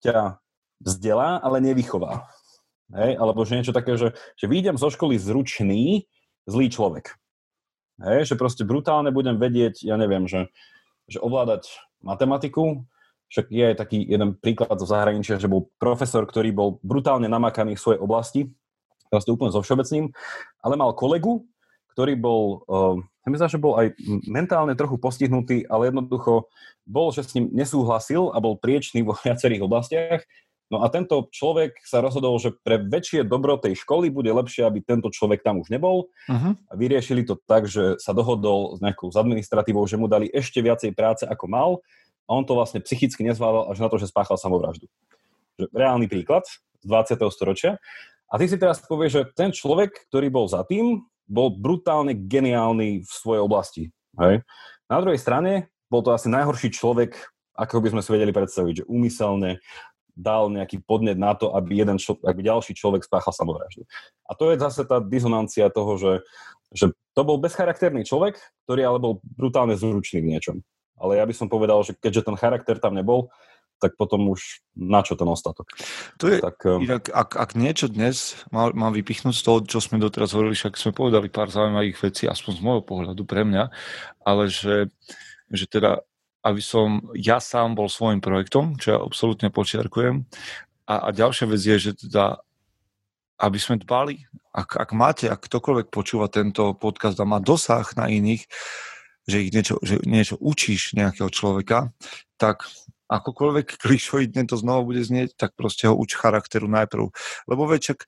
ťa vzdelá, ale nevychová. Hej? Alebo že niečo také, že, že vyjdem zo školy zručný, zlý človek. Hej? Že proste brutálne budem vedieť, ja neviem, že, že ovládať matematiku. Však je aj taký jeden príklad zo zahraničia, že bol profesor, ktorý bol brutálne namakaný v svojej oblasti, teraz to úplne so všeobecným, ale mal kolegu, ktorý bol, ja myslím, že bol aj mentálne trochu postihnutý, ale jednoducho bol, že s ním nesúhlasil a bol priečný vo viacerých oblastiach. No a tento človek sa rozhodol, že pre väčšie dobro tej školy bude lepšie, aby tento človek tam už nebol. Uh-huh. A vyriešili to tak, že sa dohodol s nejakou administratívou, že mu dali ešte viacej práce, ako mal. A on to vlastne psychicky nezvládal až na to, že spáchal samovraždu. Že reálny príklad z dvadsiateho storočia. A ty si teraz povieš, že ten človek, ktorý bol za tým, bol brutálne geniálny v svojej oblasti. Hej. Na druhej strane bol to asi najhorší človek, akého by sme si vedeli predstaviť, že úmyselne dal nejaký podnet na to, aby, jeden člo- aby ďalší človek spáchal samovraždu. A to je zase tá dizonancia toho, že, že to bol bezcharakterný človek, ktorý ale bol brutálne zručný v niečom. Ale ja by som povedal, že keďže ten charakter tam nebol, tak potom už na čo ten ostatok? To je, tak, inak, ak, ak niečo dnes mám, mám vypichnúť z toho, čo sme doteraz hovorili, však sme povedali pár zaujímavých vecí, aspoň z môjho pohľadu pre mňa, ale že, že teda, aby som ja sám bol svojím projektom, čo ja absolútne počiarkujem. A, a ďalšia vec je, že teda, aby sme dbali, ak, ak máte, ak ktokoľvek počúva tento podcast a má dosah na iných, že ich niečo, že niečo učíš nejakého človeka, tak akokoľvek klišoidne to znova bude znieť, tak proste ho uč charakteru najprv. Lebo večak,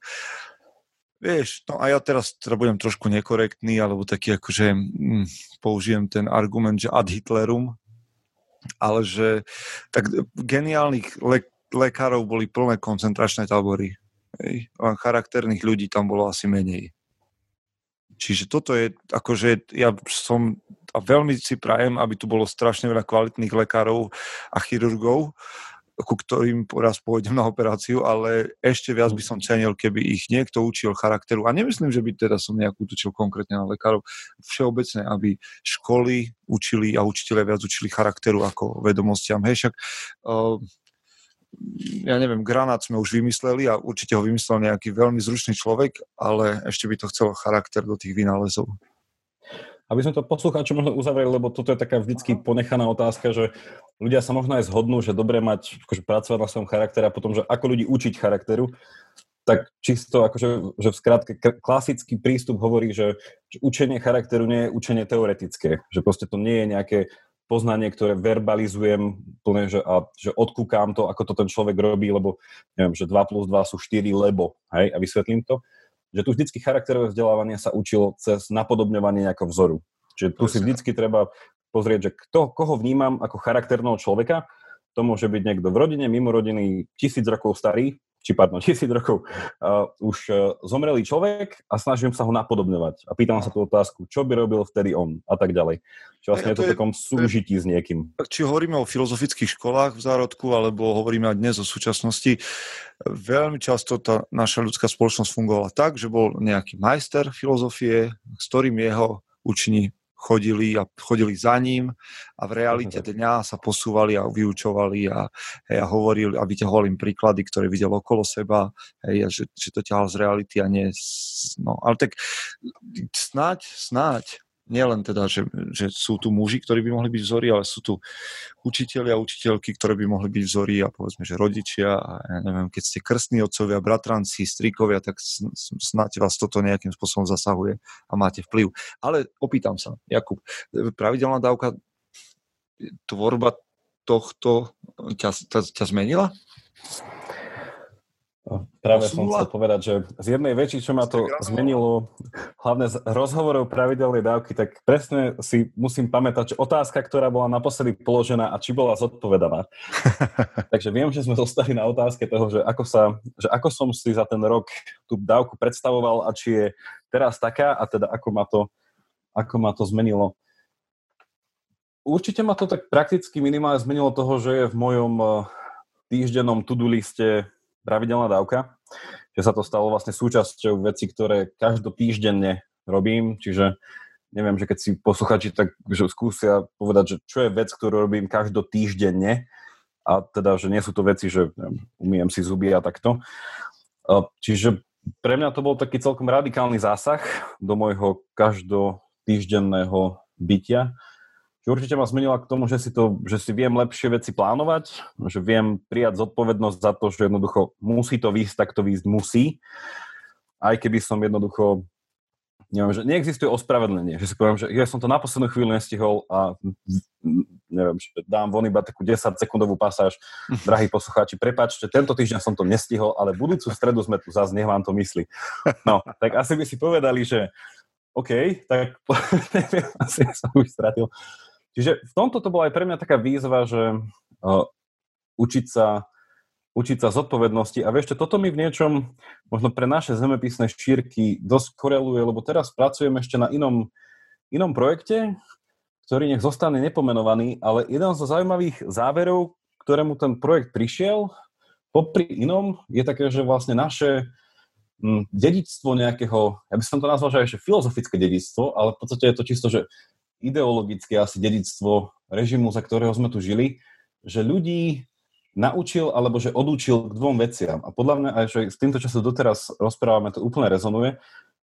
vieš, no a ja teraz teda budem trošku nekorektný, alebo taký akože hm, použijem ten argument, že ad Hitlerum, ale že tak geniálnych le- lekárov boli plné koncentračné tábory. Hej. Len charakterných ľudí tam bolo asi menej. Čiže toto je, akože ja som a veľmi si prajem, aby tu bolo strašne veľa kvalitných lekárov a chirurgov, ku ktorým raz pôjdem na operáciu, ale ešte viac by som cenil, keby ich niekto učil charakteru. A nemyslím, že by teda som nejak utočil konkrétne na lekárov. Všeobecne, aby školy učili a učitelia viac učili charakteru ako vedomostiam. Hej, však... Uh, ja neviem, granát sme už vymysleli a určite ho vymyslel nejaký veľmi zručný človek, ale ešte by to chcelo charakter do tých vynálezov. Aby sme to poslucháči možno uzavreli, lebo toto je taká vždycky ponechaná otázka, že ľudia sa možno aj zhodnú, že dobre mať, akože pracovať na svojom charaktere a potom, že ako ľudí učiť charakteru, tak čisto akože, že v skratke klasický prístup hovorí, že, že učenie charakteru nie je učenie teoretické, že proste to nie je nejaké poznanie, ktoré verbalizujem plne, že, a, že odkúkam to, ako to ten človek robí, lebo neviem, že dva plus dva sú štyri, lebo, hej, a vysvetlím to, že tu vždycky charakterové vzdelávanie sa učilo cez napodobňovanie nejakého vzoru. Čiže tu si vždycky treba pozrieť, že kto, koho vnímam ako charakterného človeka. To môže byť niekto v rodine, mimo rodiny, tisíc rokov starý, či pardon, tisíc rokov, uh, už uh, zomrelý človek a snažím sa ho napodobňovať. A pýtam sa tú otázku, čo by robil vtedy on a tak ďalej. Čiže vlastne je to v takom súžití s niekým. Či hovoríme o filozofických školách v zárodku, alebo hovoríme aj dnes o súčasnosti, veľmi často tá naša ľudská spoločnosť fungovala tak, že bol nejaký majster filozofie, s ktorým jeho učení chodili a chodili za ním a v realite dňa sa posúvali a vyučovali a, hej, a hovorili a vyťahovali im príklady, ktoré videl okolo seba, hej, a že, že to ťahal z reality a nie... No, ale tak snáď, snáď, nielen teda, že, že sú tu muži, ktorí by mohli byť vzory, ale sú tu učitelia a učiteľky, ktoré by mohli byť vzory a povedzme, že rodičia a ja neviem, keď ste krstní otcovia, bratranci, strikovia, tak snáď vás toto nejakým spôsobom zasahuje a máte vplyv. Ale opýtam sa, Jakub, pravidelná dávka, tvorba tohto ťa, ťa, ťa zmenila? Práve som chcel povedať, že z jednej veci, čo ma to zmenilo, hlavne z rozhovorov pravidelnej dávky, tak presne si musím pamätať, že otázka, ktorá bola naposledy položená a či bola zodpovedaná. Takže viem, že sme zostali na otázke toho, že ako, sa, že ako som si za ten rok tú dávku predstavoval a či je teraz taká a teda ako ma to, ako ma to zmenilo. Určite ma to tak prakticky minimálne zmenilo toho, že je v mojom týždennom to-do liste pravidelná dávka, že sa to stalo vlastne súčasťou vecí, ktoré každotýždenne robím, čiže neviem, že keď si posluchači tak že skúsia povedať, že čo je vec, ktorú robím každotýždenne a teda, že nie sú to veci, že neviem, umýjem si zuby a takto. Čiže pre mňa to bol taký celkom radikálny zásah do môjho každotýždenného bytia. Určite ma zmenila k tomu, že si, to, že si viem lepšie veci plánovať, že viem prijať zodpovednosť za to, že jednoducho musí to výsť, tak to výsť musí. Aj keby som jednoducho, neviem, že neexistuje ospravedlnenie, že si poviem, že ja som to na poslednú chvíľu nestihol a neviem, že dám von iba takú desaťsekundovú pasáž. Drahí poslucháči, prepáčte, tento týždeň som to nestihol, ale budúcu stredu sme tu zás, nech vám to myslí. No, tak asi by si povedali, že OK, tak neviem, asi som už stratil. Čiže v tomto to bola aj pre mňa taká výzva, že uh, učiť sa, učiť sa zodpovednosti. A vieš, toto mi v niečom možno pre naše zemepisné šírky dosť koreluje, lebo teraz pracujem ešte na inom, inom projekte, ktorý nech zostane nepomenovaný, ale jeden zo zaujímavých záverov, ktorému ten projekt prišiel, popri inom, je také, že vlastne naše m, dedičstvo nejakého, ja by som to nazval, že ešte filozofické dedičstvo, ale v podstate je to čisto, že ideologické asi dedičstvo režimu, za ktorého sme tu žili, že ľudí naučil alebo že odučil k dvom veciam. A podľa mňa aj, že s týmto, čo sa doteraz rozprávame, to úplne rezonuje.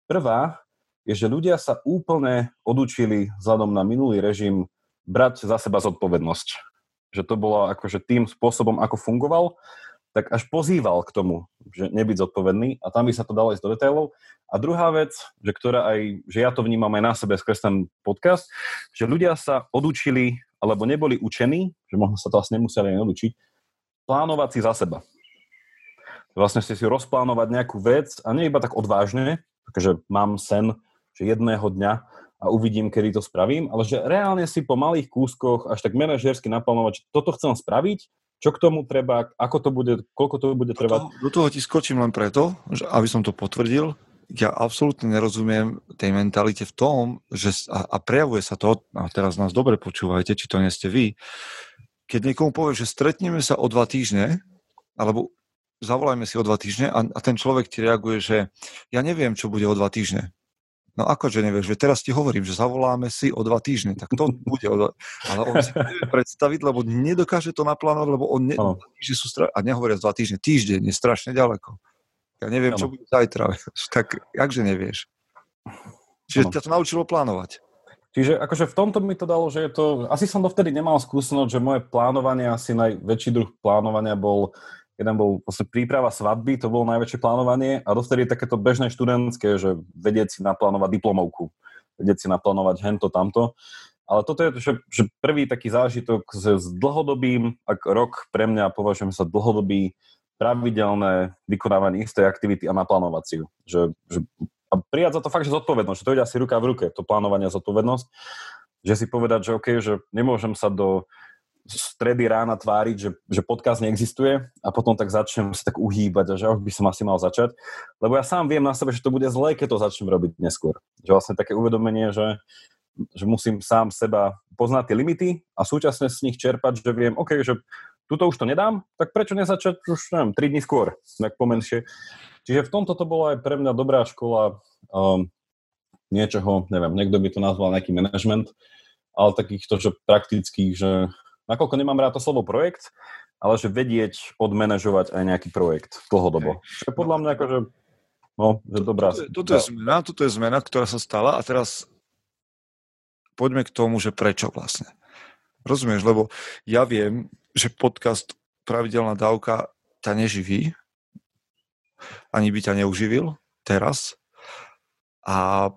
Prvá je, že ľudia sa úplne odučili vzhľadom na minulý režim brať za seba zodpovednosť. Že to bolo akože tým spôsobom, ako fungoval, tak až pozýval k tomu, že nebyť zodpovedný a tam by sa to dalo ísť do detailov. A druhá vec, že, ktorá aj, že ja to vnímam aj na sebe skrz ten podcast, že ľudia sa odučili, alebo neboli učení, že možno sa to asi nemuseli aj odučiť, plánovať si za seba. Vlastne si si rozplánovať nejakú vec a nie iba tak odvážne, že mám sen, že jedného dňa a uvidím, kedy to spravím, ale že reálne si po malých kúskoch až tak manažersky naplánovať, že toto chcem spraviť, čo k tomu treba, ako to bude, koľko to bude trvať. Do toho, do toho ti skočím len preto, že aby som to potvrdil, ja absolútne nerozumiem tej mentalite v tom, že a, a prejavuje sa to, a teraz nás dobre počúvajte, či to nie ste vy, keď niekomu povie, že stretneme sa o dva týždne, alebo zavolajme si o dva týždne a, a ten človek ti reaguje, že ja neviem, čo bude o dva týždne. No akože nevieš, že teraz ti hovorím, že zavoláme si o dva týždne, tak to bude o dva... Ale on si nevie predstaviť, lebo nedokáže to naplánovať, lebo on ne... no. sú stra... a nehovoria dva týždne, týždeň je strašne ďaleko. Ja neviem, no. čo bude zajtra, tak jakže nevieš. Čiže no. ťa to naučilo plánovať. Čiže akože v tomto mi to dalo, že je to... Asi som dovtedy nemal skúsenosť, že moje plánovanie, asi najväčší druh plánovania bol... Jeden bol vlastne príprava svadby, to bolo najväčšie plánovanie a dovtedy takéto bežné študentské, že vedieť si naplánovať diplomovku, vedieť si naplánovať hento, tamto. Ale toto je že, že prvý taký zážitok s dlhodobým, ak rok pre mňa považujem sa dlhodobý, pravidelné vykonávanie istej aktivity a naplánovaciu. Že, že, a prijať za to fakt, že zodpovednosť, že to ide asi ruka v ruke, to plánovanie a zodpovednosť, že si povedať, že OK, že nemôžem sa do stredy rána tváriť, že, že podcast neexistuje a potom tak začnem sa tak uhýbať a že už by som asi mal začať. Lebo ja sám viem na sebe, že to bude zlé, keď to začnem robiť neskôr. Že vlastne také uvedomenie, že, že musím sám seba poznať tie limity a súčasne z nich čerpať, že viem, OK, že tuto už to nedám, tak prečo nezačať už, neviem, tri dni skôr, tak pomenšie. Čiže v tomto to bola aj pre mňa dobrá škola um, niečoho, neviem, niekto by to nazval nejaký management, ale takýchto, že praktických, že nakoľko nemám rád to slovo projekt, ale že vedieť odmanažovať aj nejaký projekt dlhodobo. Okay. Čo je podľa mňa akože, no, že to, dobrá. Toto, toto, je zmena, toto je zmena, ktorá sa stala a teraz poďme k tomu, že prečo vlastne. Rozumieš, lebo ja viem, že podcast Pravidelná dávka ťa neživí, ani by ťa neuživil teraz a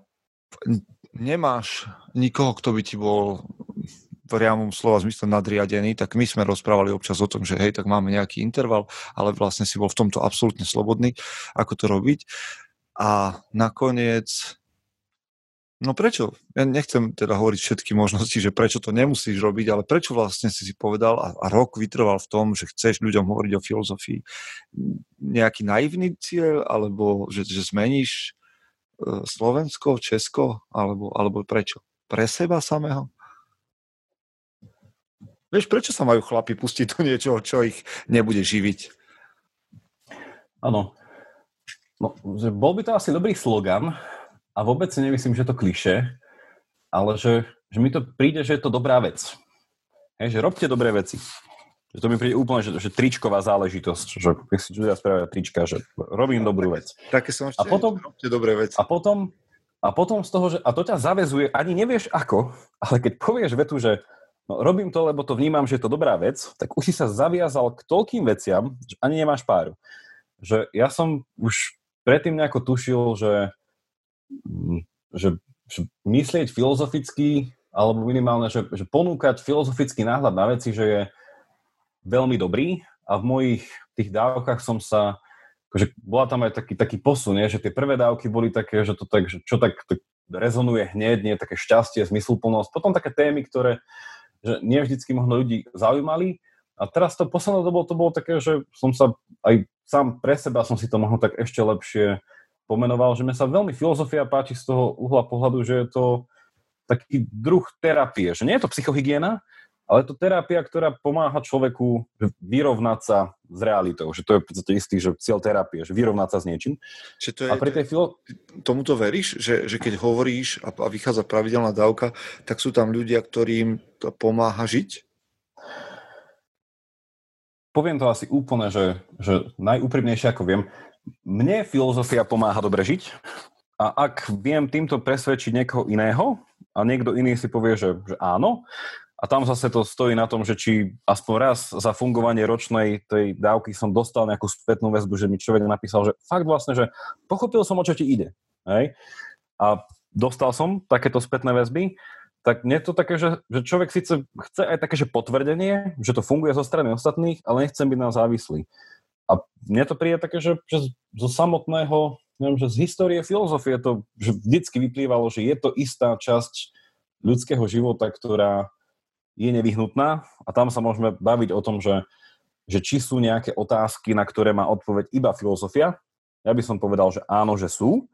nemáš nikoho, kto by ti bol v priamom slova zmysle nadriadený, tak my sme rozprávali občas o tom, že hej, tak máme nejaký interval, ale vlastne si bol v tomto absolútne slobodný, ako to robiť. A nakoniec, no prečo? Ja nechcem teda hovoriť všetky možnosti, že prečo to nemusíš robiť, ale prečo vlastne si si povedal a, a rok vytrval v tom, že chceš ľuďom hovoriť o filozofii. Nejaký naivný cieľ, alebo že, že zmeníš Slovensko, Česko, alebo, alebo prečo? Pre seba samého? Vieš, prečo sa majú chlapi pustiť do niečoho, čo ich nebude živiť? Áno. No, bol by to asi dobrý slogan a vôbec si nemyslím, že to klišé, ale že, že mi to príde, že je to dobrá vec. Hej, že robte dobré veci. Že to mi príde úplne, že, že tričková záležitosť, že keď si ľudia spravia trička, že robím no, dobrú vec. Také som ešte, robte dobré veci. A potom, a potom z toho, že a to ťa zaväzuje, ani nevieš ako, ale keď povieš vetu, že no, robím to, lebo to vnímam, že je to dobrá vec, tak už si sa zaviazal k toľkým veciam, že ani nemáš páru. Že ja som už predtým nejako tušil, že, že, že myslieť filozoficky, alebo minimálne, že, že ponúkať filozofický náhľad na veci, že je veľmi dobrý a v mojich tých dávkach som sa, akože bola tam aj taký, taký posun, nie? Že tie prvé dávky boli také, že to tak, že čo tak, tak rezonuje hneď, nie? Také šťastie, zmysluplnosť, potom také témy, ktoré že nie vždycky možno ľudí zaujímali. A teraz to poslednou dobou to bolo také, že som sa aj sám pre seba som si to možno tak ešte lepšie pomenoval, že mne sa veľmi filozofia páči z toho uhla pohľadu, že je to taký druh terapie, že nie je to psychohygiena, ale je to terapia, ktorá pomáha človeku vyrovnať sa s realitou, že to je to istý, že cieľ terapie, že vyrovnať sa s niečím. To je, a pri tej filo... Tomuto veríš, že, že keď hovoríš a, a vychádza pravidelná dávka, tak sú tam ľudia, ktorým to pomáha žiť? Poviem to asi úplne, že, že najúprimnejšie, ako viem. Mne filozofia pomáha dobre žiť a ak viem týmto presvedčiť niekoho iného a niekto iný si povie, že, že áno, a tam zase to stojí na tom, že či aspoň raz za fungovanie ročnej tej dávky som dostal nejakú spätnú väzbu, že mi človek napísal, že fakt vlastne, že pochopil som, o čo ti ide. Hej? A dostal som takéto spätné väzby, tak nie je to také, že, že človek síce chce aj také, že potvrdenie, že to funguje zo strany ostatných, ale nechcem byť na závislý. A mne to príde také, že, že zo samotného, neviem, že z histórie filozofie to že vždycky vyplývalo, že je to istá časť ľudského života, ktorá je nevyhnutná a tam sa môžeme baviť o tom, že, že či sú nejaké otázky, na ktoré má odpoveď iba filozofia. Ja by som povedal, že áno, že sú.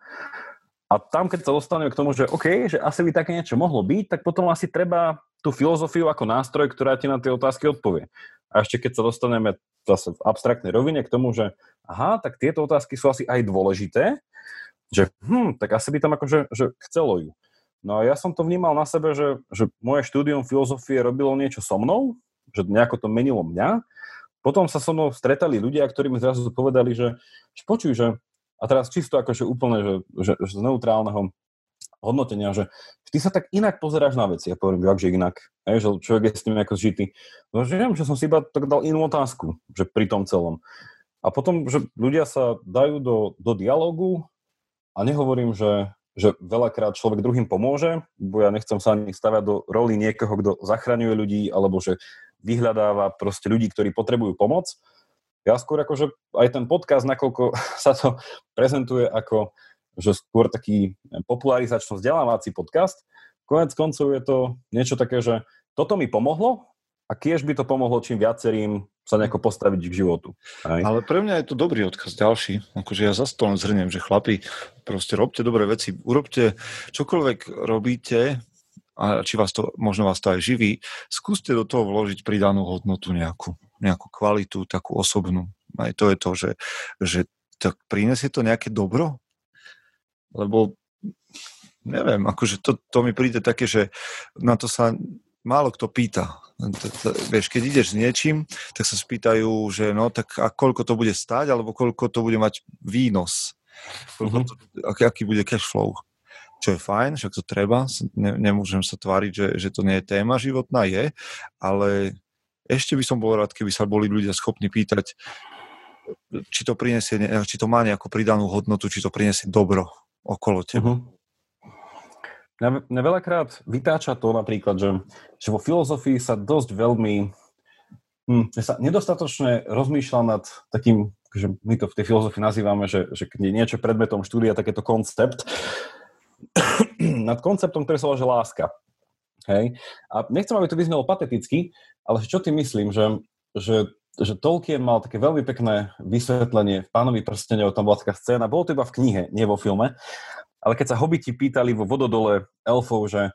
A tam, keď sa dostaneme k tomu, že OK, že asi by také niečo mohlo byť, tak potom asi treba tú filozofiu ako nástroj, ktorá ti na tie otázky odpovie. A ešte keď sa dostaneme zase v abstraktnej rovine k tomu, že aha, tak tieto otázky sú asi aj dôležité, že hm, tak asi by tam akože že chcelo ju. No a ja som to vnímal na sebe, že, že moje štúdium filozofie robilo niečo so mnou, že nejako to menilo mňa. Potom sa so mnou stretali ľudia, ktorí mi zrazu povedali, že, že počuj, že a teraz čisto akože úplne že, že, že z neutrálneho hodnotenia, že ty sa tak inak pozeráš na veci. Ja poviem, že akže inak, hej, že človek je s tým nejako zžitý. No že neviem, že som si iba tak dal inú otázku, že pri tom celom. A potom, že ľudia sa dajú do, do dialógu a nehovorím, že že veľakrát človek druhým pomôže, bo ja nechcem sa ani stavať do roli niekoho, kto zachraňuje ľudí, alebo že vyhľadáva proste ľudí, ktorí potrebujú pomoc. Ja skôr akože aj ten podcast, nakoľko sa to prezentuje ako, že skôr taký popularizačno-vzdelávací podcast, konec koncov je to niečo také, že toto mi pomohlo a kiež by to pomohlo čím viacerým sa nejako postaviť k životu. Aj. Ale pre mňa je to dobrý odkaz ďalší. Akože ja zase to len zhrniem, že chlapi, proste robte dobré veci, urobte čokoľvek robíte, a či vás to, možno vás to aj živí, skúste do toho vložiť pridanú hodnotu nejakú, nejakú kvalitu, takú osobnú. Aj to je to, že, že tak prinesie to nejaké dobro? Lebo neviem, akože to, to mi príde také, že na to sa málo kto pýta. Vieš, keď ideš s niečím, tak sa spýtajú, že no, tak a koľko to bude stáť, alebo koľko to bude mať výnos. Koľko to, aký bude cash flow. Čo je fajn, však to treba. Ne, nemôžem sa tváriť, že, že to nie je téma životná, je, ale ešte by som bol rád, keby sa boli ľudia schopní pýtať, či to prinesie, či to má nejakú pridanú hodnotu, či to prinesie dobro okolo teba. Uh-huh. Mňa veľakrát vytáča to napríklad, že, že vo filozofii sa dosť veľmi hm, sa nedostatočne rozmýšľa nad takým, že my to v tej filozofii nazývame, že, že niečo predmetom štúdia, takéto koncept, nad konceptom, ktorý sa volá, že láska. Hej? A nechcem, aby to vyznelo pateticky, ale čo ty myslím, že, že, že Tolkien mal také veľmi pekné vysvetlenie v Pánovi prstenov, tam bola taká scéna, bolo to iba v knihe, nie vo filme, ale keď sa hobiti pýtali vo vododole elfov, že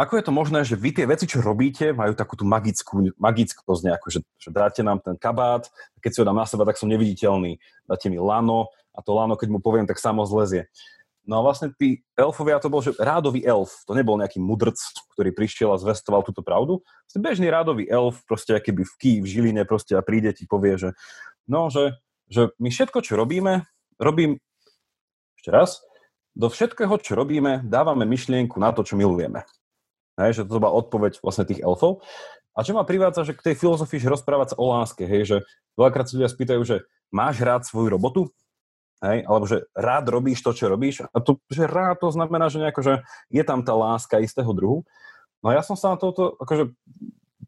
ako je to možné, že vy tie veci, čo robíte, majú takú tú magickú, magickosť nejakú, že, že dáte nám ten kabát, keď si ho dám na seba, tak som neviditeľný. Dáte mi lano a to lano, keď mu poviem, tak samo zlezie. No a vlastne tí elfovia, to bol, že rádový elf, to nebol nejaký mudrc, ktorý prišiel a zvestoval túto pravdu. Vlastne bežný rádový elf, proste akýby v ký, v Žiline proste a príde ti povie, že no, že, že my všetko, čo robíme, robím ešte raz, do všetkého, čo robíme, dávame myšlienku na to, čo milujeme. Hej, že to bola odpoveď vlastne tých elfov. A čo ma privádza, že k tej filozofii, že rozprávať sa o láske, hej, že veľakrát sa ľudia spýtajú, že máš rád svoju robotu? Hej, alebo že rád robíš to, čo robíš? A to, že rád, to znamená, že nejako, že je tam tá láska istého druhu. No ja som sa na toto, akože,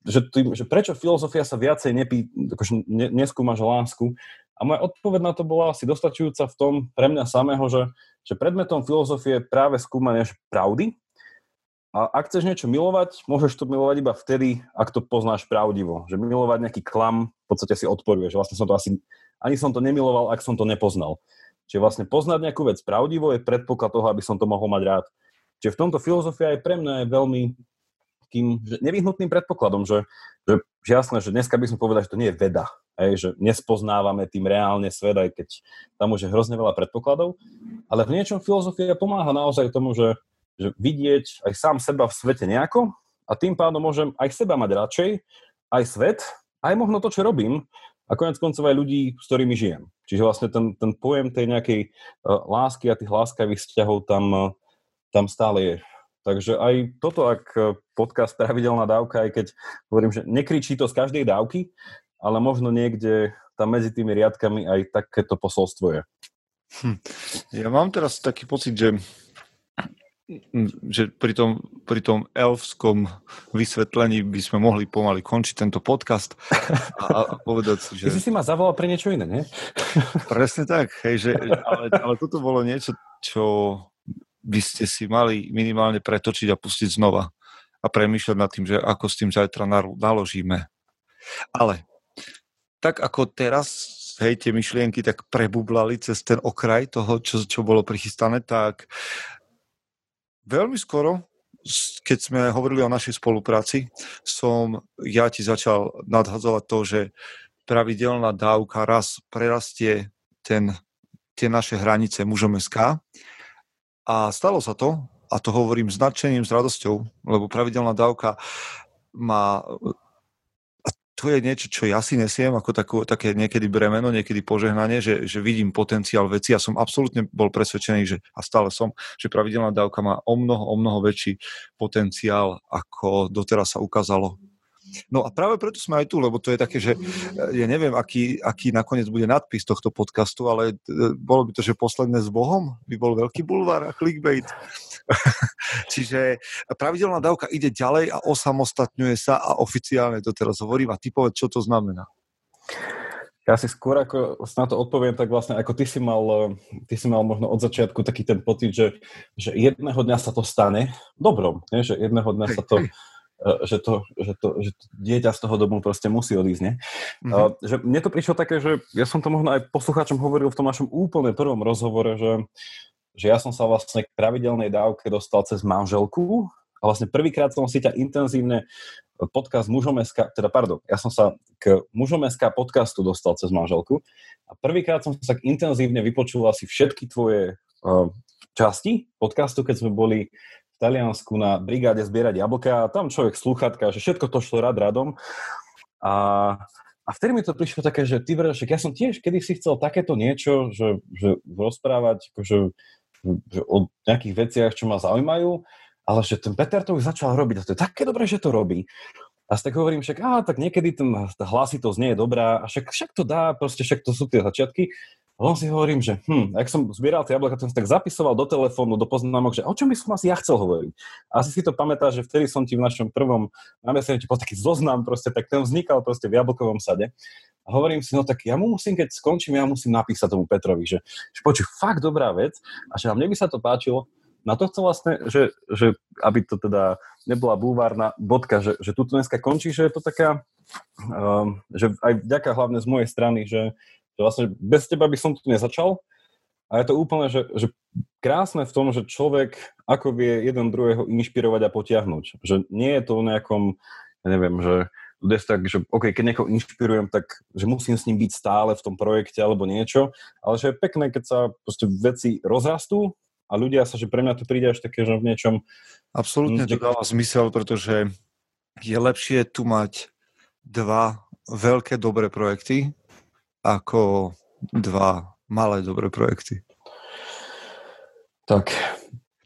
že, tým, že prečo filozofia sa viacej nepí, akože ne, neskúma, že lásku. A moja odpoveď na to bola asi dostačujúca v tom pre mňa samého, že, že predmetom filozofie je práve skúmanie pravdy. A ak chceš niečo milovať, môžeš to milovať iba vtedy, ak to poznáš pravdivo. Že milovať nejaký klam v podstate si odporuje. Že vlastne som to asi, ani som to nemiloval, ak som to nepoznal. Čiže vlastne poznať nejakú vec pravdivo je predpoklad toho, aby som to mohol mať rád. Čiže v tomto filozofia aj pre mňa je veľmi tým nevyhnutným predpokladom, že, že, že jasné, že dneska by som povedal, že to nie je veda, aj, že nespoznávame tým reálne svet, aj keď tam už je hrozne veľa predpokladov, ale v niečom filozofia pomáha naozaj tomu, že, že vidieť aj sám seba v svete nejako a tým pádom môžem aj seba mať radšej, aj svet, aj možno to, čo robím a konec koncov aj ľudí, s ktorými žijem. Čiže vlastne ten, ten pojem tej nejakej uh, lásky a tých láskavých vzťahov tam, uh, tam stále je. Takže aj toto, ak podcast Pravidelná dávka, aj keď hovorím, že nekričí to z každej dávky, ale možno niekde tam medzi tými riadkami aj takéto posolstvo je. Hm. Ja mám teraz taký pocit, že, že pri tom, pri tom elfskom vysvetlení by sme mohli pomaly končiť tento podcast a, a povedať si, že... Ty si ma zavolal pre niečo iné, nie? Presne tak, hej, že, ale, ale toto bolo niečo, čo... by ste si mali minimálne pretočiť a pustiť znova a premýšľať nad tým, že ako s tým zajtra naložíme. Ale tak ako teraz, hej, tie myšlienky tak prebublali cez ten okraj toho, čo, čo bolo prichystané, tak veľmi skoro, keď sme hovorili o našej spolupráci, som ja ti začal nadhadzovať to, že pravidelná dávka raz prerastie ten, tie naše hranice mužom bodka es ká. A stalo sa to, a to hovorím s nadšením, s radosťou, lebo pravidelná dávka má... A to je niečo, čo ja si nesiem, ako takú, také niekedy bremeno, niekedy požehnanie, že, že vidím potenciál veci. Ja som absolútne bol presvedčený, že, a stále som, že pravidelná dávka má o mnoho, o mnoho väčší potenciál, ako doteraz sa ukázalo. No a práve preto sme aj tu, lebo to je také, že ja neviem, aký, aký nakoniec bude nadpis tohto podcastu, ale bolo by to, že posledné s Bohom, by bol veľký bulvár a clickbait. Čiže pravidelná dávka ide ďalej a osamostatňuje sa a oficiálne to teraz hovorím a ty povedz, čo to znamená. Ja si skôr ako na to odpoviem, tak vlastne ako ty si mal, ty si mal možno od začiatku taký ten pocit, že, že jedného dňa sa to stane dobrom, nie? Že jedného dňa sa to, že to, že to, že to dieťa z toho domu proste musí odísť. Nie? Mm-hmm. Že mne to prišlo také, že ja som to možno aj poslucháčom hovoril v tom našom úplne prvom rozhovore, že, že ja som sa vlastne k pravidelnej dávke dostal cez manželku a vlastne prvýkrát som si ťa intenzívne podcast Mužom.sk, teda pardon, ja som sa k Mužom.sk podcastu dostal cez manželku a prvýkrát som sa tak intenzívne vypočul asi všetky tvoje uh, časti podcastu, keď sme boli v Taliansku na brigáde zbierať jablka a tam človek slúchatka, že všetko to šlo rad radom a, a vtedy mi to prišlo také, že ty vršek, ja som tiež kedysi chcel takéto niečo, že, že rozprávať akože, že o nejakých veciach, čo ma zaujímajú. Ale že ten Peter to už začal robiť a to je také dobré, že to robí. A si tak hovorím, však á, tak niekedy ten, tá hlasitosť nie je dobrá a však, však to dá, proste však to sú tie začiatky. A on si hovorím, že hm, ak som zbieral tie jablka, to som tak zapisoval do telefónu, do poznámok, že o čom by som asi ja chcel hovoriť. A asi si to pamätáš, že vtedy som ti v našom prvom na mesene bol taký zoznam, proste, tak ten vznikal proste v jablkovom sade. A hovorím si, no tak ja mu musím, keď skončím, ja musím napísať tomu Petrovi, že, že počuj, fakt dobrá vec a že mne by sa to páčilo. Na to chcem vlastne, že, že aby to teda nebola bulvárna bodka, že, že tu to dneska končí, že je to taká, um, že aj vďaka hlavne z mojej strany, že, že vlastne bez teba by som tu nezačal. A je to úplne, že, že krásne v tom, že človek ako vie jeden druhého inšpirovať a potiahnuť. Že nie je to o nejakom, ja neviem, že je to tak, že okay, keď niekoho inšpirujem, tak že musím s ním byť stále v tom projekte alebo niečo, ale že je pekné, keď sa proste veci rozrastú, a ľudia sa, že pre mňa to príde až také, že v niečom... Absolútne to dáva zmysel, pretože je lepšie tu mať dva veľké dobré projekty ako dva malé dobré projekty. Tak.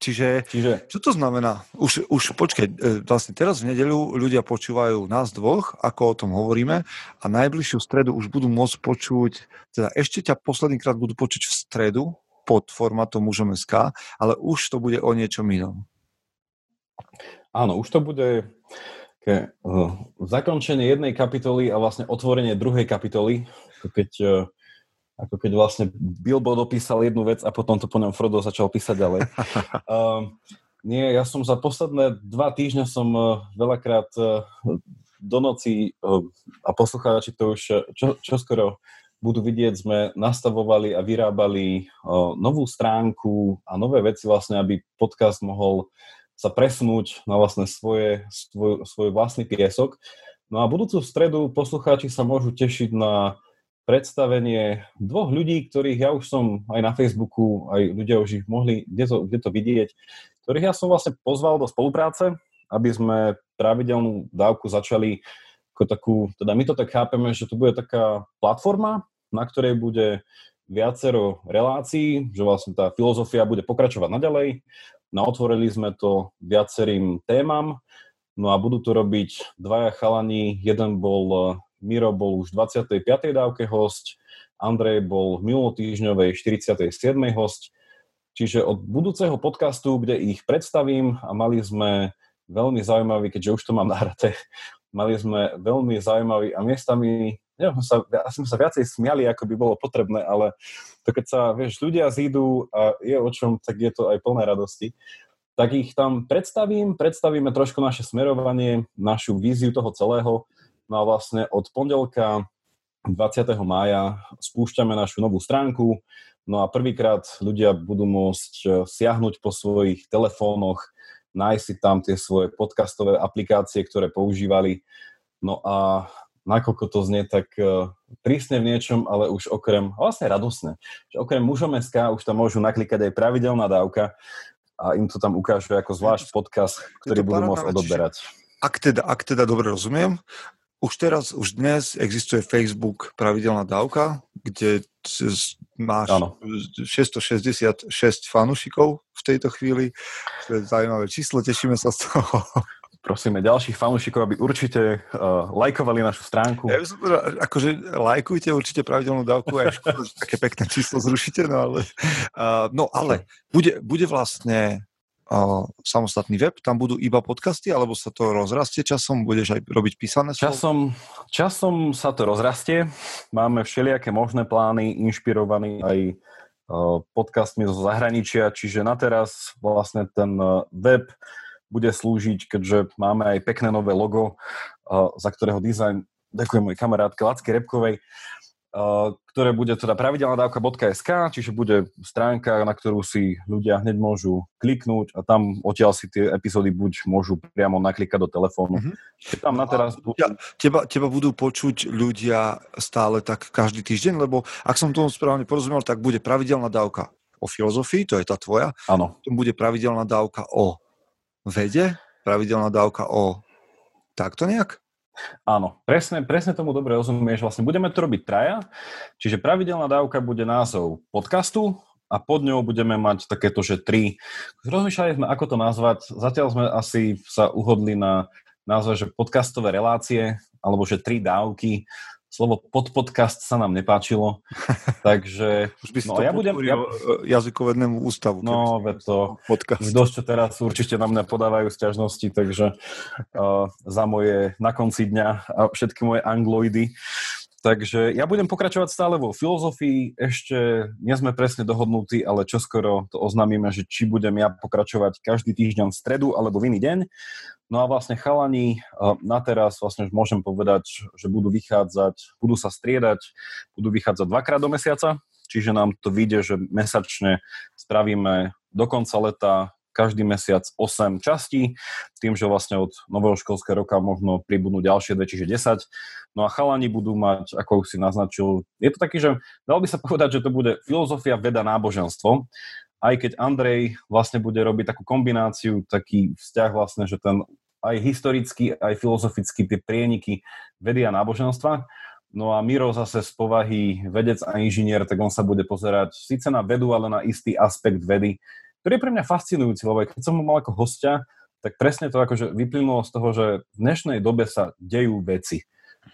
Čiže, Čiže... čo to znamená? Už, už počkaj, vlastne teraz v nedeľu ľudia počúvajú nás dvoch, ako o tom hovoríme, a najbližšiu stredu už budú môcť počuť, teda ešte ťa poslednýkrát budú počuť v stredu, pod formátom Mužom.sk, ale už to bude o niečom inom. Áno, už to bude ke, uh, zakončenie jednej kapitoly a vlastne otvorenie druhej kapitoly, ako keď, uh, ako keď vlastne Bilbo dopísal jednu vec a potom to po ňom Frodo začal písať ďalej. Uh, nie, ja som za posledné dva týždňa som uh, veľakrát uh, do noci uh, a poslucháči to už čo, čoskoro budú vidieť, sme nastavovali a vyrábali uh, novú stránku a nové veci vlastne, aby podcast mohol sa presunúť na vlastne svoje, svoj, svoj vlastný piesok. No a budúcu stredu poslucháči sa môžu tešiť na predstavenie dvoch ľudí, ktorých ja už som aj na Facebooku, aj ľudia už ich mohli kde to, kde to vidieť, ktorých ja som vlastne pozval do spolupráce, aby sme pravidelnú dávku začali ako takú, teda my to tak chápeme, že to bude taká platforma, na ktorej bude viacero relácií, že vlastne tá filozofia bude pokračovať naďalej. Naotvorili sme to viacerým témam, no a budú to robiť dvaja chalani, jeden bol, Miro bol už dvadsiatej piatej dávke hosť, Andrej bol v minulotýždňovej štyridsiatej siedmej hosť, čiže od budúceho podcastu, kde ich predstavím a mali sme veľmi zaujímavý, keďže už to mám nahraté, mali sme veľmi zaujímavý a miestami ja som sa, sa viacej smiali, ako by bolo potrebné, ale to keď sa, vieš, ľudia zídu a je o čom, tak je to aj plné radosti. Tak ich tam predstavím, predstavíme trošku naše smerovanie, našu víziu toho celého. No a vlastne od pondelka dvadsiateho mája spúšťame našu novú stránku, no a prvýkrát ľudia budú môcť siahnuť po svojich telefónoch, nájsť si tam tie svoje podcastové aplikácie, ktoré používali. No a nakoľko to znie tak prísne v niečom, ale už okrem, vlastne radosné, že okrem Mužom.sk už tam môžu naklikať aj pravidelná dávka a im to tam ukážu ako zvlášť podcast, ktorý budú môcť odoberať. Ak teda, ak teda dobre rozumiem, už teraz, už dnes existuje Facebook Pravidelná dávka, kde máš ano. šesťstošesťdesiatšesť fanúšikov v tejto chvíli. To je zaujímavé číslo, tešíme sa z toho. prosíme ďalších fanúšikov, aby určite uh, lajkovali našu stránku. Ja, akože lajkujte určite pravidelnú dávku, aj škoda, že také pekné číslo zrušite, no ale, uh, no, ale bude, bude vlastne uh, samostatný web, tam budú iba podcasty, alebo sa to rozrastie časom, budeš aj robiť písané slovo? Časom, časom sa to rozrastie, máme všelijaké možné plány, inšpirovaní aj podcastmi zo zahraničia, čiže nateraz vlastne ten web bude slúžiť, keďže máme aj pekné nové logo, za ktorého dizajn, ďakujem mojej kamarátke Lackej Repkovej, ktoré bude teda pravidelná dávka bodka es ká, čiže bude stránka, na ktorú si ľudia hneď môžu kliknúť a tam odtiaľ si tie epizódy buď môžu priamo naklikať do telefónu. Mm-hmm. Tam na teraz... ja, teba, teba budú počuť ľudia stále tak každý týždeň, lebo ak som tomu správne porozumel, tak bude pravidelná dávka o filozofii, to je tá tvoja. Áno. Bude pravidelná dávka o vede, pravidelná dávka o takto nejak? Áno, presne, presne tomu dobre rozumieš. Vlastne budeme to robiť traja, čiže pravidelná dávka bude názov podcastu a pod ňou budeme mať takéto, že tri. Rozmýšľali sme, ako to nazvať. Zatiaľ sme asi sa uhodli na názov, že podcastové relácie, alebo že tri dávky. Slovo podpodcast sa nám nepáčilo, takže... Už by si no, to ja podporil ja... jazykovednému ústavu. No, veď to, dosť čo teraz určite na mňa podávajú sťažnosti, takže uh, za moje na konci dňa a všetky moje angloidy. Takže ja budem pokračovať stále vo filozofii, ešte nie sme presne dohodnutí, ale čoskoro to oznámime, že či budem ja pokračovať každý týždeň v stredu alebo v iný deň. No a vlastne chalani, na teraz vlastne môžem povedať, že budú vychádzať, budú sa striedať, budú vychádzať dvakrát do mesiaca, čiže nám to vyjde, že mesačne spravíme do konca leta každý mesiac osem častí, tým, že vlastne od nového školského roka možno pribudnú ďalšie dve, čiže desať. No a chalani budú mať, ako už si naznačil, je to taký, že dal by sa povedať, že to bude filozofia, veda, náboženstvo. Aj keď Andrej vlastne bude robiť takú kombináciu, taký vzťah vlastne, že ten aj historicky, aj filozoficky tie prieniky vedy a náboženstva. No a Miro zase z povahy vedec a inžinier, tak on sa bude pozerať síce na vedu, ale na istý aspekt vedy, ktorý je pre mňa fascinujúci, lebo keď som ho mal ako hostia, tak presne to akože vyplynulo z toho, že v dnešnej dobe sa dejú veci.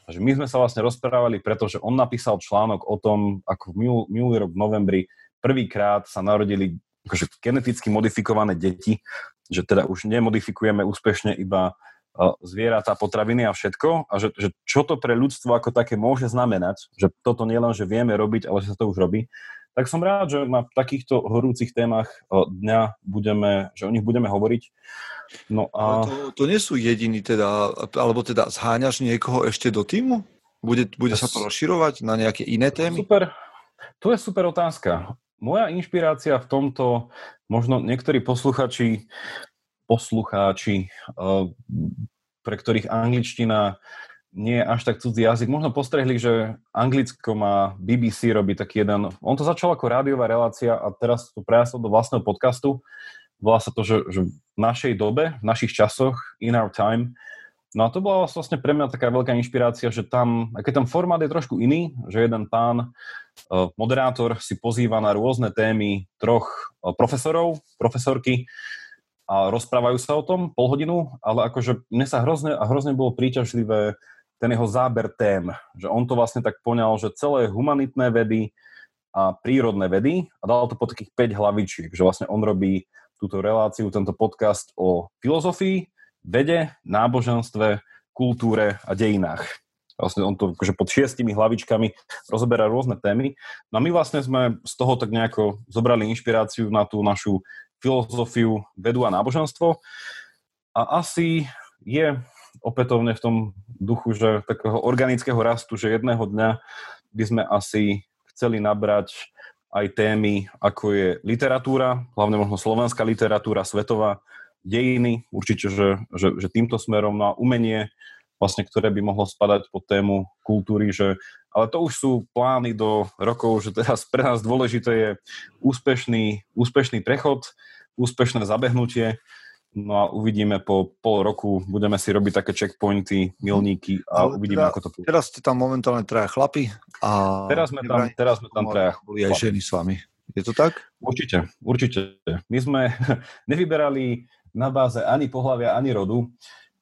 Takže my sme sa vlastne rozprávali, pretože on napísal článok o tom, ako minulý minulý rok v novembri prvýkrát sa narodili akože geneticky modifikované deti, že teda už nemodifikujeme úspešne iba zvieratá, potraviny a všetko a že, že čo to pre ľudstvo ako také môže znamenať, že toto nie len, že vieme robiť, ale že sa to už robí, tak som rád, že na takýchto horúcich témach dňa budeme, že o nich budeme hovoriť. No a... To, to nie sú jediní teda, alebo teda zháňaš niekoho ešte do týmu? Bude, bude sa to rozširovať na nejaké iné témy? Super, to je super otázka. Moja inšpirácia v tomto, možno niektorí posluchači, poslucháči, pre ktorých angličtina nie je až tak cudzí jazyk, možno postrehli, že Anglicko má bé bé cé robí taký jeden, on to začal ako rádiová relácia a teraz to prejasol do vlastného podcastu. Volá sa to, že, že v našej dobe, v našich časoch, in our time. No a to bola vlastne pre mňa taká veľká inšpirácia, že tam, keď tam formát je trošku iný, že jeden pán, moderátor si pozýva na rôzne témy troch profesorov, profesorky a rozprávajú sa o tom pol hodinu, ale akože mne sa hrozne a hrozne bolo príťažlivé ten jeho záber tém, že on to vlastne tak poňal, že celé humanitné vedy a prírodné vedy a dal to po takých päť hlavičiek, že vlastne on robí túto reláciu, tento podcast o filozofii, vede, náboženstve, kultúre a dejinách. Vlastne on to akože pod šiestimi hlavičkami rozoberá rôzne témy. No a my vlastne sme z toho tak nejako zobrali inšpiráciu na tú našu filozofiu, vedu a náboženstvo. A asi je opätovne v tom duchu, že takého organického rastu, že jedného dňa by sme asi chceli nabrať aj témy, ako je literatúra, hlavne možno slovenská literatúra, svetová, dejiny, určite, že, že, že týmto smerom, no a umenie, vlastne, ktoré by mohlo spadať pod tému kultúry, že, ale to už sú plány do rokov, že teraz pre nás dôležité je úspešný, úspešný prechod, úspešné zabehnutie, no a uvidíme po pol roku, budeme si robiť také checkpointy, milníky a no, uvidíme, teda, ako to pôjde. Teraz ste tam momentálne traja chlapi a... Teraz sme tam, teraz sme tam traja chlapi. Boli aj ženy s vami, je to tak? Určite, určite. My sme nevyberali na báze ani pohlavia, ani rodu.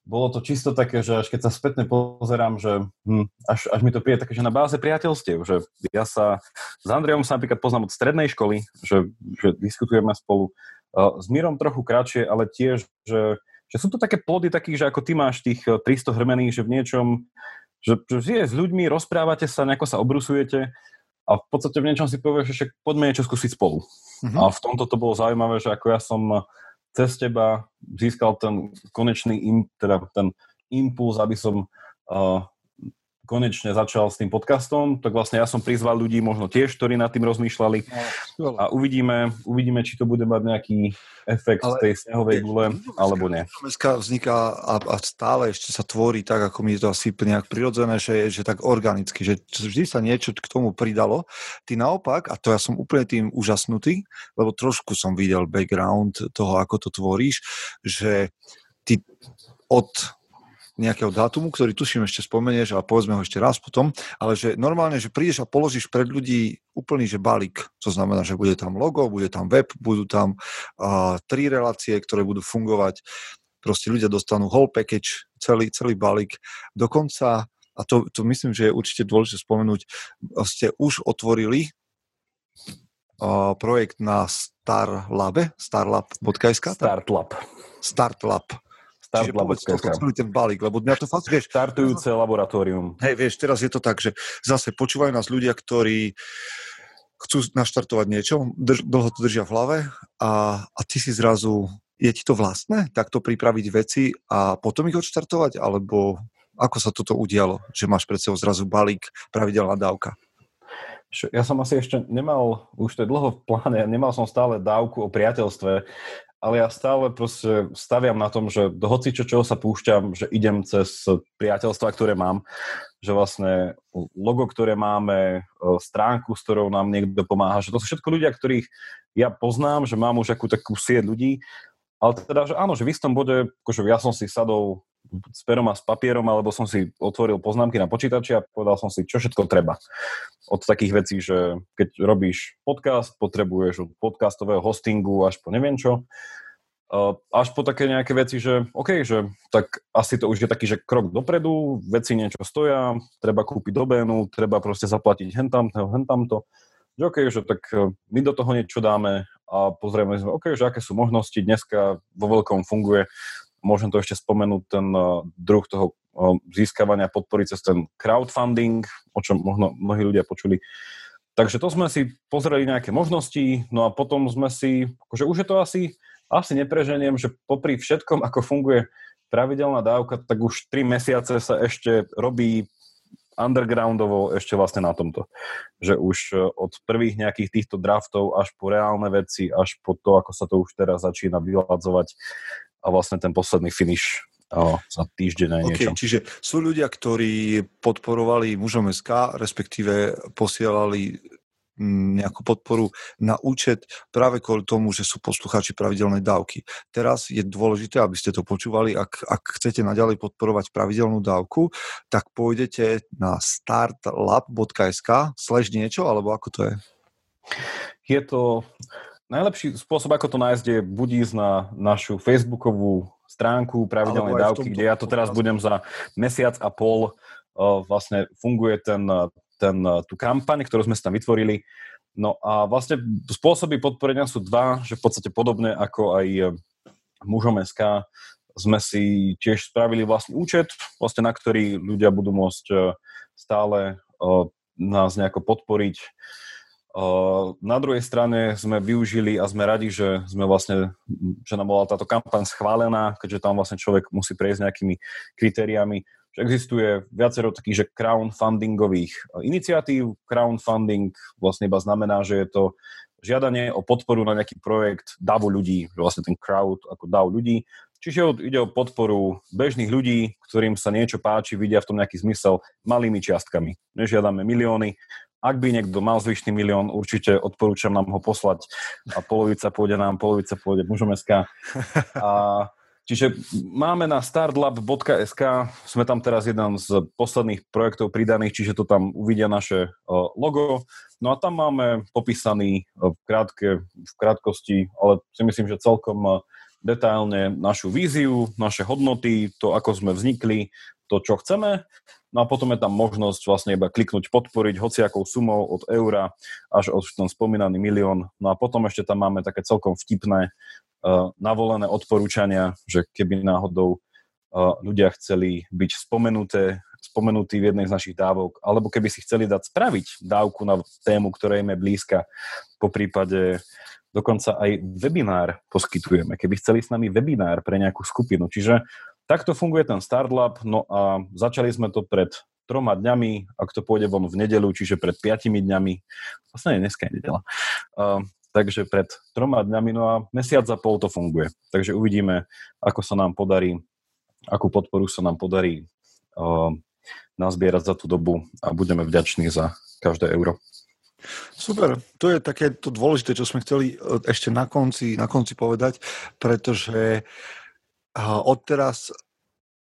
bolo to čisto také, že až keď sa spätne pozerám, že hm, až, až mi to príde také, že na báze priateľstiev, že ja sa s Andrejom sa napríklad poznám od strednej školy, že, že diskutujeme spolu uh, s Mírom trochu kratšie, ale tiež, že, že sú to také plody takých, že ako ty máš tých tristo hrmených, že v niečom, že, že je s ľuďmi, rozprávate sa, nejako sa obrusujete a v podstate v niečom si povieš, že poďme niečo skúsiť spolu. Mm-hmm. A v tomto to bolo zaujímavé, že ako ja som cez teba získal ten konečný im, teda ten impuls, aby som uh, konečne začal s tým podcastom, tak vlastne ja som prizval ľudí možno tiež, ktorí nad tým rozmýšľali a uvidíme, uvidíme či to bude mať nejaký efekt ale, tej snehovej gule, alebo nie. Dneska vzniká a, a stále ešte sa tvorí tak, ako mi je to asi nejak prirodzené, že, že tak organicky, že vždy sa niečo k tomu pridalo. Ty naopak, a to ja som úplne tým úžasnutý, lebo trošku som videl background toho, ako to tvoríš, že ty od nejakého dátumu, ktorý tuším ešte spomenieš a povedzme ho ešte raz potom, ale že normálne, že prídeš a položíš pred ľudí úplný, že balík, to znamená, že bude tam logo, bude tam web, budú tam uh, tri relácie, ktoré budú fungovať, proste ľudia dostanú whole package, celý, celý balík dokonca, a to, to myslím, že je určite dôležité spomenúť, ste už otvorili uh, projekt na StartLabe, StartLab bodka es ká? StartLab. StartLab. Čiže povedz tohto celý ten balík, lebo mňa to fakt, vieš... Štartujúce laboratórium. Hej, vieš, teraz je to tak, že zase počúvajú nás ľudia, ktorí chcú naštartovať niečo, drž, dlho to držia v hlave a, a ty si zrazu... Je ti to vlastné? Takto pripraviť veci a potom ich odštartovať? Alebo ako sa toto udialo, že máš pred sebou zrazu balík, pravidelná dávka? Ja som asi ešte nemal, už to je dlho v pláne, nemal som stále dávku o priateľstve, ale ja stále proste staviam na tom, že do hocičo, čoho sa púšťam, že idem cez priateľstva, ktoré mám, že vlastne logo, ktoré máme, stránku, s ktorou nám niekto pomáha, že to sú všetko ľudia, ktorých ja poznám, že mám už akú takú sieť ľudí, ale teda, že áno, že v istom bode, akože ja som si sadol s perom a s papierom, alebo som si otvoril poznámky na počítači a povedal som si, čo všetko treba. Od takých vecí, že keď robíš podcast, potrebuješ od podcastového hostingu až po neviem čo, až po také nejaké veci, že OK, že tak asi to už je taký, že krok dopredu, veci niečo stoja, treba kúpiť doménu, treba proste zaplatiť hentamto, hentamto. Že OK, že tak my do toho niečo dáme a pozrieme sme, OK, že aké sú možnosti, dneska vo veľkom funguje. Môžem to ešte spomenúť, ten druh toho získavania podpory cez ten crowdfunding, o čom možno mnohí ľudia počuli. Takže to sme si pozreli nejaké možnosti, no a potom sme si, akože už je to asi, asi nepreženiem, že popri všetkom, ako funguje pravidelná dávka, tak už tri mesiace sa ešte robí undergroundovo ešte vlastne na tomto. Že už od prvých nejakých týchto draftov až po reálne veci, až po to, ako sa to už teraz začína vyladzovať, a vlastne ten posledný finish oh, za týždeň aj niečo. Okay, čiže sú ľudia, ktorí podporovali Mužom bodka es ká, respektíve posielali nejakú podporu na účet práve kvôli tomu, že sú poslucháči pravidelnej dávky. Teraz je dôležité, aby ste to počúvali, ak, ak chcete naďalej podporovať pravidelnú dávku, tak pôjdete na startlab bodka es ká slash niečo, alebo ako to je? Je to... Najlepší spôsob, ako to nájsť, je buď ísť na našu facebookovú stránku pravidelnej dávky, kde ja to teraz budem za mesiac a pol uh, vlastne funguje ten, ten, tú kampaň, ktorú sme si tam vytvorili. No a vlastne spôsoby podporenia sú dva, že v podstate podobné ako aj Mužom bodka es ká sme si tiež spravili vlastný účet, vlastne na ktorý ľudia budú môcť stále uh, nás nejako podporiť. Na druhej strane sme využili a sme radi, že sme vlastne, že nám bola táto kampaň schválená, keďže tam vlastne človek musí prejsť nejakými kritériami, že existuje viacero takých, že crowdfundingových iniciatív. Crowdfunding vlastne iba znamená, že je to žiadanie o podporu na nejaký projekt davu ľudí, že vlastne ten crowd ako dav ľudí. Čiže ide o podporu bežných ľudí, ktorým sa niečo páči, vidia v tom nejaký zmysel malými čiastkami. Nežiadame milióny. Ak by niekto mal zvyšný milión, určite odporúčam nám ho poslať a polovica pôjde nám, polovica pôjde Mužom bodka es ká. A čiže máme na startlab bodka es ká, sme tam teraz jeden z posledných projektov pridaných, čiže to tam uvidia naše logo. No a tam máme popísaný v, krátke, v krátkosti, ale si myslím, že celkom detailne našu víziu, naše hodnoty, to, ako sme vznikli, to, čo chceme. No a potom je tam možnosť vlastne iba kliknúť podporiť hociakou sumou od eura až od ten spomínaný milión. No a potom ešte tam máme také celkom vtipné uh, navolené odporúčania, že keby náhodou uh, ľudia chceli byť spomenuté, spomenutí v jednej z našich dávok, alebo keby si chceli dať spraviť dávku na tému, ktorá im je blízka, po prípade dokonca aj webinár poskytujeme, keby chceli s nami webinár pre nejakú skupinu. Čiže takto funguje ten StartLab, no a začali sme to pred troma dňami, ak to pôjde von v nedeľu, čiže pred piatimi dňami, vlastne dneska je nedeľa, uh, takže pred troma dňami, no a mesiac a pol to funguje. Takže uvidíme, ako sa nám podarí, akú podporu sa nám podarí uh, nazbierať za tú dobu a budeme vďační za každé euro. Super, to je takéto dôležité, čo sme chceli ešte na konci, na konci povedať, pretože odteraz,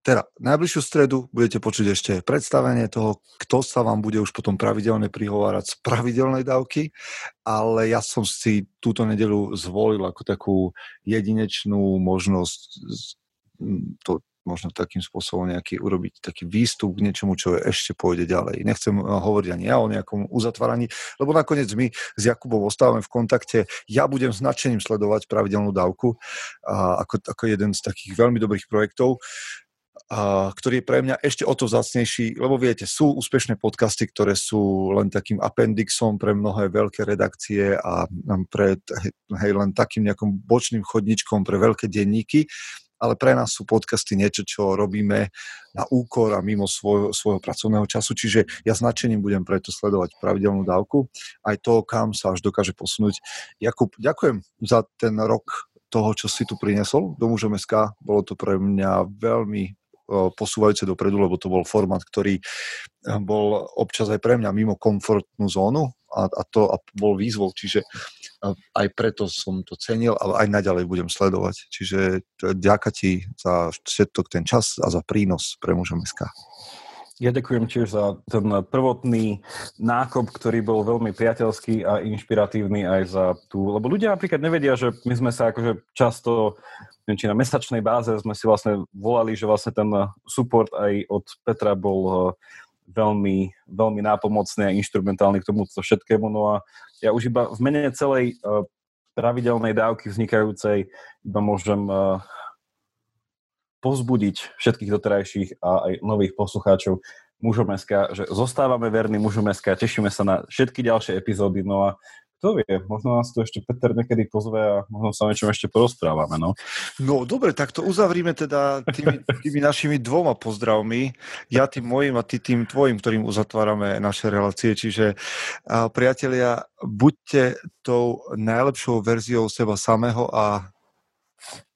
teda najbližšiu stredu budete počuť ešte predstavenie toho, kto sa vám bude už potom pravidelne prihovárať z pravidelnej dávky, ale ja som si túto nedeľu zvolil ako takú jedinečnú možnosť to možno takým spôsobom nejaký urobiť taký výstup k niečomu, čo ešte pôjde ďalej. Nechcem hovoriť ani ja o nejakom uzatváraní, lebo nakoniec my s Jakubom ostávame v kontakte. Ja budem značením sledovať pravidelnú dávku a ako, ako jeden z takých veľmi dobrých projektov, a ktorý je pre mňa ešte o to vzácnejší, lebo viete, sú úspešné podcasty, ktoré sú len takým appendixom pre mnohé veľké redakcie a pre, hej, len takým nejakom bočným chodničkom pre veľké denníky, ale pre nás sú podcasty niečo, čo robíme na úkor a mimo svojho, svojho pracovného času, čiže ja značením budem preto sledovať pravidelnú dávku, aj to, kam sa až dokáže posunúť. Jakub, ďakujem za ten rok toho, čo si tu priniesol do Mužom bodka es ká, bolo to pre mňa veľmi posúvajúce dopredu, lebo to bol formát, ktorý bol občas aj pre mňa mimo komfortnú zónu a, a to a bol výzvou, čiže aj preto som to cenil, ale aj naďalej budem sledovať. Čiže ďakujem ti za všetok ten čas a za prínos pre Mužom bodka es ká. Ja ďakujem tiež za ten prvotný nákop, ktorý bol veľmi priateľský a inšpiratívny aj za tú, lebo ľudia napríklad nevedia, že my sme sa akože často, neviem, či na mesačnej báze sme si vlastne volali, že vlastne ten support aj od Petra bol veľmi, veľmi nápomocný a inštrumentálny k tomuto všetkému. No a ja už iba v mene celej pravidelnej dávky vznikajúcej iba môžem pozbudiť všetkých doterajších a aj nových poslucháčov Mužom bodka es ká, že zostávame verní Mužom bodka es ká, tešíme sa na všetky ďalšie epizódy, no a kto vie, možno nás tu ešte Peter niekedy pozve a možno sa niečom ešte porozprávame, no. No, dobre, tak to uzavrime teda tými, tými našimi dvoma pozdravmi, ja tým mojim a ty tým tvojim, ktorým uzatvárame naše relácie, čiže priatelia, buďte tou najlepšou verziou seba samého a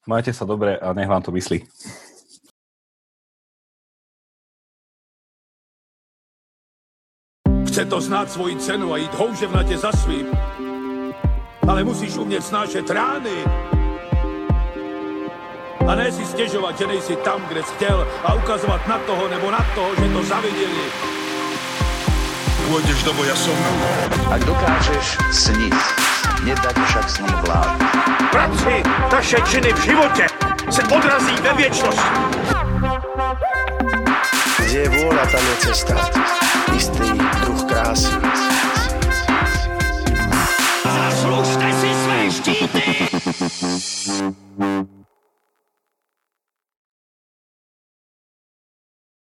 majte sa dobre a nech vám to myslí. Chce to znáť svoji cenu a jít houževnatě za svým, ale musíš umět snášet rány a ne si stěžovat, že nejsi tam, kde jsi chtěl a ukazovat na toho nebo na toho, že to zaviděli. Pôjdeš do boja som. Ak dokážeš sniť, nedať však snom vlád. Práci taše činy v životě se odrazí ve věčnosti. Kde je vôľa, tam je cesta. Istý druh krásy.